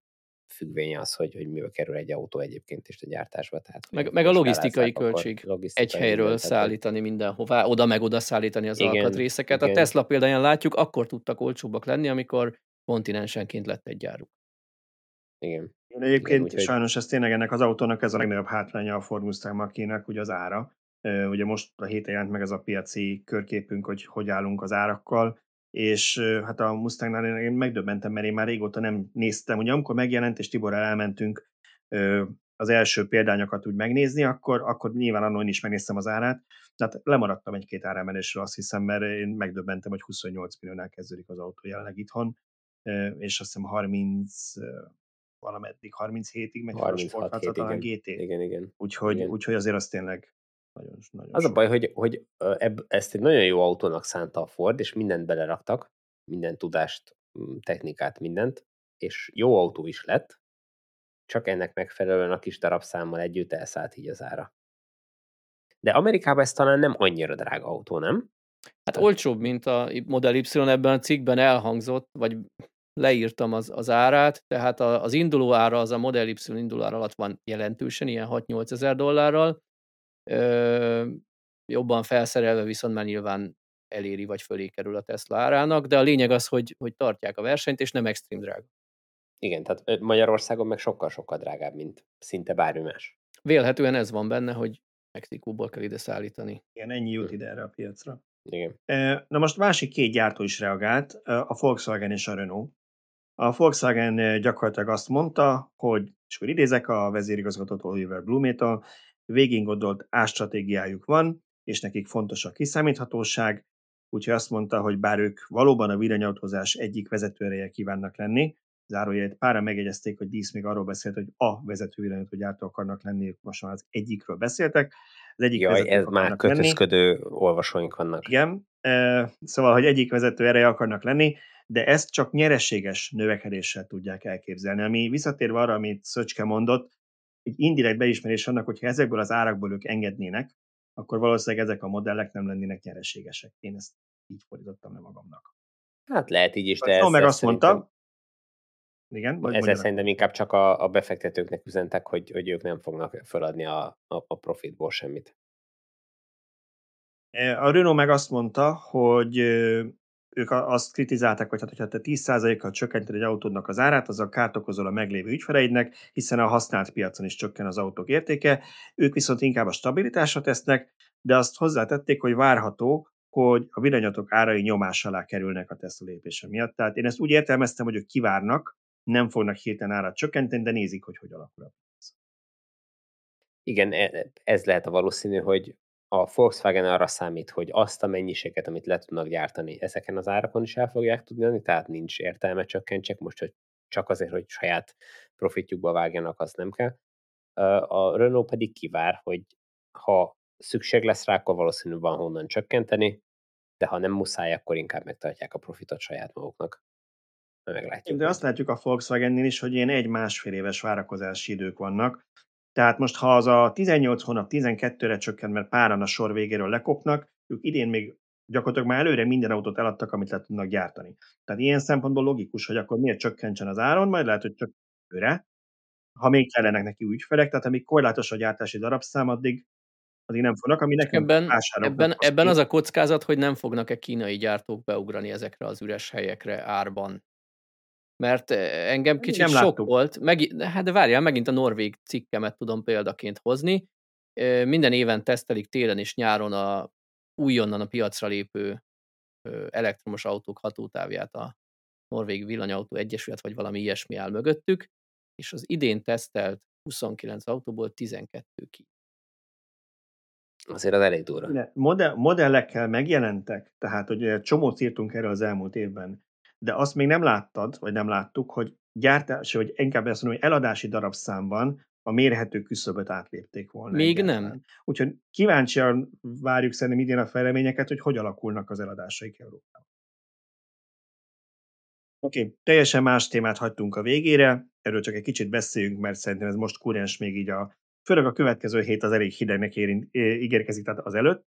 függvénye az, hogy miből kerül egy autó egyébként is a gyártásba. Tehát meg a logisztikai költség. Egy helyről szállítani mindenhová, oda meg oda szállítani az alkatrészeket. Igen. A Tesla példáján látjuk, akkor tudtak olcsóbbak lenni, amikor kontinensenként lett egy gyáruk. Igen. Egyébként igen, sajnos ez tényleg ennek az autónak ez a legnagyobb hátránya a Ford Mustang Mach-nak, ugye az ára. Ugye most a héten jelent meg ez a piaci körképünk, hogy állunk az árakkal, és hát a Mustangnál én megdöbbentem, mert én már régóta nem néztem. Ugye amikor megjelent, és Tiborral elmentünk az első példányokat úgy megnézni, akkor nyilván annól is megnéztem az árát. Tehát lemaradtam egy-két áremelésről, azt hiszem, mert én megdöbbentem, hogy 28 milliónál kezdődik az autó jelenleg itthon, és azt hiszem 30... valameddig 37-ig, meg a sportháza talán GT. Igen. Úgyhogy azért az tényleg nagyon az sok. A baj, hogy ezt egy nagyon jó autónak szánta a Ford, és mindent beleraktak, minden tudást, technikát, mindent, és jó autó is lett, csak ennek megfelelően a kis darabszámmal együtt elszállt így az ára. De Amerikában ez talán nem annyira drága autó, nem? Hát olcsóbb, mint a Model Y, ebben a cikkben elhangzott, vagy leírtam az árát, tehát az induló ára, az a Model Y induló ára alatt van jelentősen, ilyen $6,000-8,000. Jobban felszerelve viszont már nyilván eléri, vagy fölé kerül a Tesla árának, de a lényeg az, hogy tartják a versenyt, és nem extrém drága. Igen, tehát Magyarországon meg sokkal-sokkal drágább, mint szinte bármi más. Vélhetően ez van benne, hogy Mexikóból kell ide szállítani. Igen, ennyi jut ide erre a piacra. Igen. Na most másik két gyártó is reagált, a Volkswagen és a Renault. A Volkswagen gyakorlatilag azt mondta, hogy, és akkor idézek a vezérigazgatót, Oliver Blumétól, végiggondolt árstratégiájuk van, és nekik fontos a kiszámíthatóság, úgyhogy azt mondta, hogy bár ők valóban a villanyautózás egyik vezetőereje kívánnak lenni, zárójelet páran megjegyezték, hogy Dísz még arról beszélt, hogy a vezető villanyautógyártó akarnak lenni, ők most már az egyikről beszéltek. Az egyik ez már kötözködő olvasóink vannak. Igen, szóval, hogy egyik vezető ereje akarnak lenni, de ezt csak nyereséges növekedéssel tudják elképzelni. Ami visszatérve arra, amit Szöcske mondott, egy indirekt beismerés annak, hogyha ezekből az árakból ők engednének, akkor valószínűleg ezek a modellek nem lennének nyereségesek. Én ezt így fordítottam le magamnak. Hát lehet így is, de ez meg azt mondta, ezzel szerintem inkább csak a befektetőknek üzentek, hogy ők nem fognak feladni a profitból semmit. A Renault meg azt mondta, hogy ők azt kritizálták, hogy hát, hogyha te 10%-kal csökkented egy autódnak az árát, azzal kárt okozol a meglévő ügyfeleidnek, hiszen a használt piacon is csökken az autók értéke. Ők viszont inkább a stabilitásra tesznek, de azt hozzátették, hogy várható, hogy a villanyautók árai nyomás alá kerülnek a Tesla lépése miatt. Tehát én ezt úgy értelmeztem, hogy ők kivárnak, nem fognak hirtelen árat csökkenteni, de nézik, hogy hogy alakul a piac. Igen, ez lehet a valószínű, hogy a Volkswagen arra számít, hogy azt a mennyiséget, amit le tudnak gyártani, ezeken az árakon is el fogják tudni adni, tehát nincs értelme csökkentsek most, hogy csak azért, hogy saját profitjukba vágjanak, az nem kell. A Renault pedig kivár, hogy ha szükség lesz rá, akkor valószínű van honnan csökkenteni, de ha nem muszáj, akkor inkább megtartják a profitot saját maguknak. Meglátjuk. De azt látjuk a Volkswagennél is, hogy ilyen 1-1,5 éves várakozási idők vannak. Tehát most, ha az a 18 hónap 12-re csökkent, mert páran a sor végéről lekopnak, ők idén még gyakorlatilag már előre minden autót eladtak, amit le tudnak gyártani. Tehát ilyen szempontból logikus, hogy akkor miért csökkentsen az áron, majd lehet, hogy csak őre, ha még kellenek neki ügyfelek, tehát amíg korlátos a gyártási darabszám, addig nem fognak, ami nekem ebben az a kockázat, hogy nem fognak-e kínai gyártók beugrani ezekre az üres helyekre árban. Mert engem kicsit sok volt. De várjál, megint a norvég cikkemet tudom példaként hozni. Minden éven tesztelik télen és nyáron újonnan a piacra lépő elektromos autók hatótávját, a Norvég Villanyautó Egyesület, vagy valami ilyesmi áll mögöttük, és az idén tesztelt 29 autóból 12 ki. Azért az elég durva. Modellekkel megjelentek, tehát hogy csomót írtunk erre az elmúlt évben, de azt még nem láttad, vagy nem láttuk, hogy gyártás, vagy inkább azt mondom, hogy eladási darabszámban a mérhető küszöböt átlépték volna. Még egyáltalán nem. Úgyhogy kíváncsian várjuk szerintem idén a fejleményeket, hogy hogy alakulnak az eladásaik Európában. Oké, teljesen más témát hagytunk a végére, erről csak egy kicsit beszéljünk, mert szerintem ez most kurrens még így főleg a következő hét az elég hidegnek ígérkezik, tehát az előtt.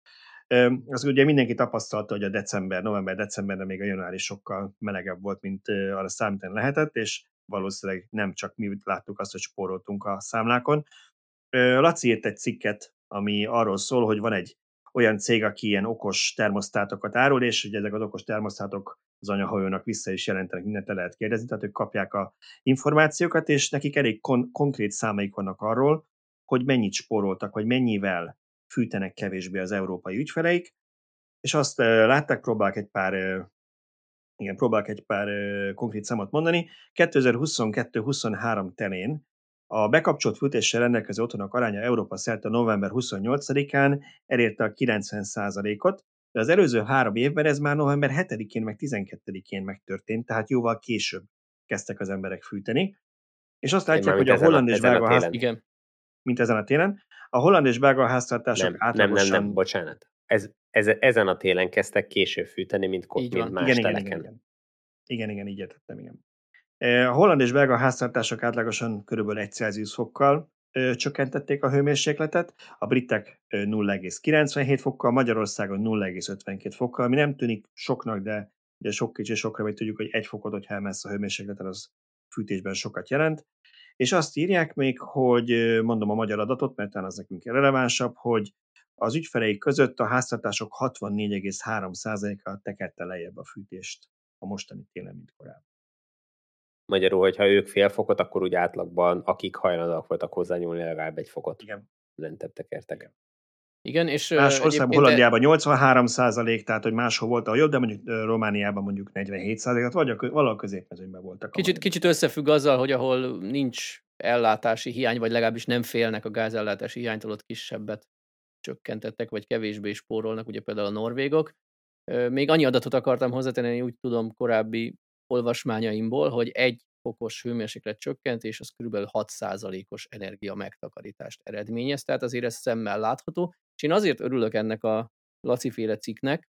Az ugye mindenki tapasztalta, hogy a november-decemberben még a januári sokkal melegebb volt, mint arra számítani lehetett, és valószínűleg nem csak mi láttuk azt, hogy spóroltunk a számlákon. Laci írt egy cikket, ami arról szól, hogy van egy olyan cég, aki ilyen okos termosztátokat árul, és hogy ezek az okos termosztátok az anyahajónak vissza is jelentenek, mindent el lehet kérdezni, tehát ők kapják a információkat, és nekik elég konkrét számaik vannak arról, hogy mennyit spóroltak, vagy mennyivel fűtenek kevésbé az európai ügyfeleik, és azt látták, próbálok egy pár konkrét számot mondani. 2022-23 telén a bekapcsolt fűtéssel rendelkező otthonok aránya Európa szerte november 28-án elérte a 90%-ot, de az előző 3 évben ez már november 7-én meg 12-én megtörtént, tehát jóval később kezdtek az emberek fűteni. És azt látják, hogy a holland és belga mint ezen a télen. A holland és belga háztartások átlagosan... Nem, bocsánat. Ezen a télen kezdtek később fűteni, mint más teleken. Igen, így értettem, igen. A holland és belga háztartások átlagosan kb. 1 Celsius fokkal csökkentették a hőmérsékletet, a britek 0,97 fokkal, Magyarországon 0,52 fokkal, ami nem tűnik soknak, de ugye sok kicsi sokra, vagy tudjuk, hogy 1 fokot, hogyha emelsz a hőmérsékleten, az fűtésben sokat jelent. És azt írják még, hogy mondom a magyar adatot, mert talán az nekünk relevánsabb, hogy az ügyfelei között a háztartások 64,3%-a tekerte lejjebb a fűtést a mostani télen, mint korábban. Magyarul, hogyha ők fél fokot, akkor úgy átlagban, akik hajlandóak voltak hozzányúlni, legalább 1 fokot lentebb tekertek. Igen, és más országban, Hollandiában 83%, tehát hogy máshol volt a jobb, de mondjuk Romániában mondjuk 47%, vagy valahol középmezőnyben voltak. Kicsit összefügg azzal, hogy ahol nincs ellátási hiány, vagy legalábbis nem félnek a gázellátási hiánytól, ott kisebbet csökkentettek, vagy kevésbé spórolnak, ugye például a norvégok. Még annyi adatot akartam hozzátenni, úgy tudom korábbi olvasmányaimból, hogy 1 fokos hőmérséklet csökkentés, az kb. 6%-os energia megtakarítást eredményez, tehát azért ez szemmel látható. És én azért örülök ennek a Laci-féle cikknek,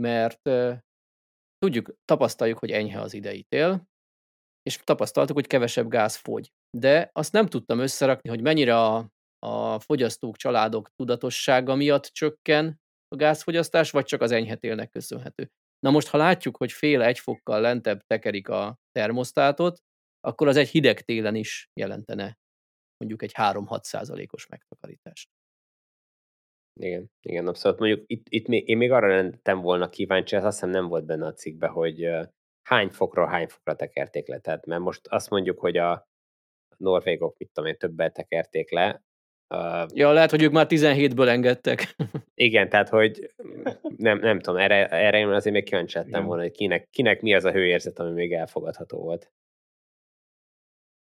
mert tapasztaljuk, hogy enyhe az idei tél, és tapasztaltuk, hogy kevesebb gáz fogy. De azt nem tudtam összerakni, hogy mennyire a fogyasztók, családok tudatossága miatt csökken a gázfogyasztás, vagy csak az enyhe télnek köszönhető. Na most, ha látjuk, hogy fél 1 fokkal lentebb tekerik a termosztátot, akkor az egy hideg télen is jelentene mondjuk egy 3-6%-os megtakarítást. Igen, igen, abszolút. Mondjuk itt én még arra lettem volna kíváncsi, azt hiszem nem volt benne a cikkben, hogy hány fokra tekerték le. Tehát mert most azt mondjuk, hogy a norvégok, mit tudom én, többel tekerték le. Ja, lehet, hogy ők már 17-ből engedtek. Igen, tehát hogy nem tudom, erre én azért még kíváncsi lettem volna, hogy kinek mi az a hőérzet, ami még elfogadható volt.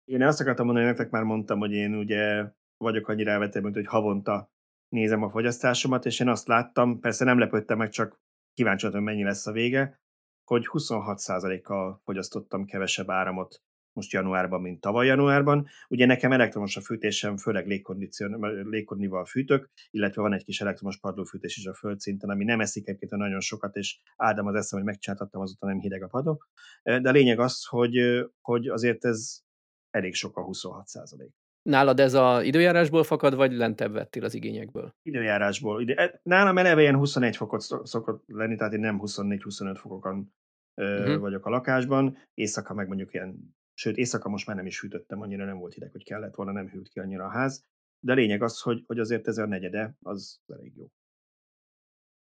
Én azt akartam mondani, nektek már mondtam, hogy én ugye vagyok annyira elvetemült, hogy havonta nézem a fogyasztásomat, és én azt láttam, persze nem lepődtem meg, csak kíváncsi voltam, mennyi lesz a vége, hogy 26%-kal fogyasztottam kevesebb áramot most januárban, mint tavaly januárban. Ugye nekem elektromos a fűtésem, főleg légkondival fűtök, illetve van egy kis elektromos padlófűtés is a földszinten, ami nem eszik egyébként nagyon sokat, és áldám az eszem, hogy megcsináltattam, azután nem hideg a padló. De a lényeg az, hogy azért ez elég sok a 26%. Nálad ez az időjárásból fakad, vagy lentebb vettél az igényekből? Időjárásból. Nálam eleve ilyen 21 fokot szokott lenni, tehát én nem 24-25 fokokon vagyok a lakásban. Éjszaka meg mondjuk ilyen, sőt éjszaka most már nem is hűtöttem, annyira nem volt hideg, hogy kellett volna, nem hűlt ki annyira a ház. De a lényeg az, hogy azért ez a negyede, az elég jó.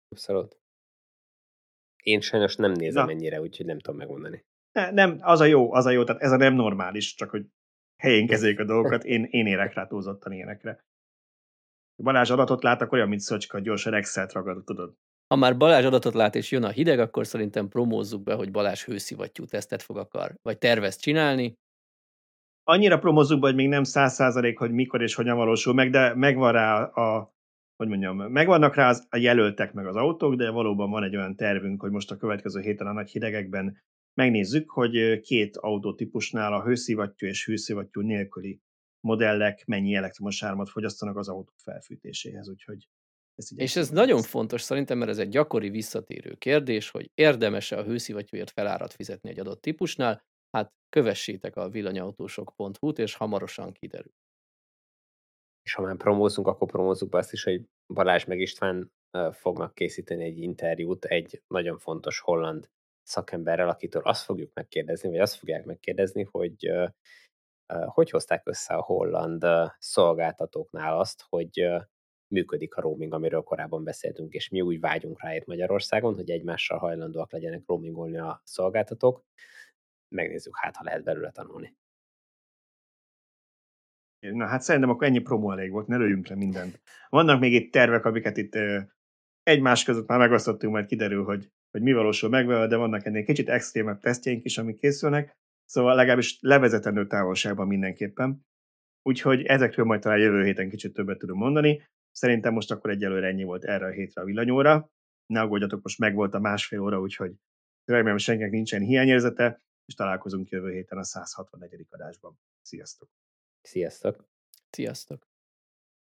Abszolút. Én sajnos nem nézem ennyire, úgyhogy nem tudom megmondani. Nem, az a jó, tehát ez a nem normális, csak hogy helyén kezeljük a dolgokat, én érek rá túlzottan ilyenekre. Balázs adatot lát, akkor olyan, mint Szöcska, gyorsan Excel-t ragad, tudod. Ha már Balázs adatot lát és jön a hideg, akkor szerintem promózzuk be, hogy Balázs hőszivattyú tesztet tervez csinálni. Annyira promózzuk be, hogy még nem 100%, hogy mikor és hogyan valósul meg, de megvan rá megvannak rá a jelöltek meg az autók, de valóban van egy olyan tervünk, hogy most a következő héten a nagy hidegekben megnézzük, hogy két autótípusnál a hőszivattyú és hőszivattyú nélküli modellek mennyi elektromos áramot fogyasztanak az autók felfűtéséhez, úgyhogy és ez nagyon fontos szerintem, mert ez egy gyakori visszatérő kérdés, hogy érdemes-e a hőszivattyúért felárat fizetni egy adott típusnál? Hát kövessétek a villanyautósok.hu-t, és hamarosan kiderül. És ha már promózunk, akkor promózzuk be azt is, hogy Balázs meg István fognak készíteni egy interjút egy nagyon fontos holland szakemberrel, akitől azt fogjuk megkérdezni, vagy azt fogják megkérdezni, hogy hogy hozták össze a holland szolgáltatóknál azt, hogy működik a roaming, amiről korábban beszéltünk, és mi úgy vágyunk rá itt Magyarországon, hogy egymással hajlandóak legyenek roamingolni a szolgáltatók. Megnézzük, hát ha lehet belőle tanulni. Na hát szerintem akkor ennyi promó elég volt, ne lőjünk le mindent. Vannak még itt tervek, amiket itt egymás között már megosztottunk, majd kiderül, hogy mi valósul meg vele, de vannak ennél kicsit extrémebb tesztjeink is, amik készülnek, szóval legalábbis levezetendő távolságban mindenképpen. Úgyhogy ezekről majd talán jövő héten kicsit többet tudunk mondani. Szerintem most akkor egyelőre ennyi volt erre a hétre a Villanyóra. Ne aggódjatok, most meg volt a 1,5 óra, úgyhogy remélem senkinek nincsen hiányérzete, és találkozunk jövő héten a 164. adásban. Sziasztok! Sziasztok! Sziasztok!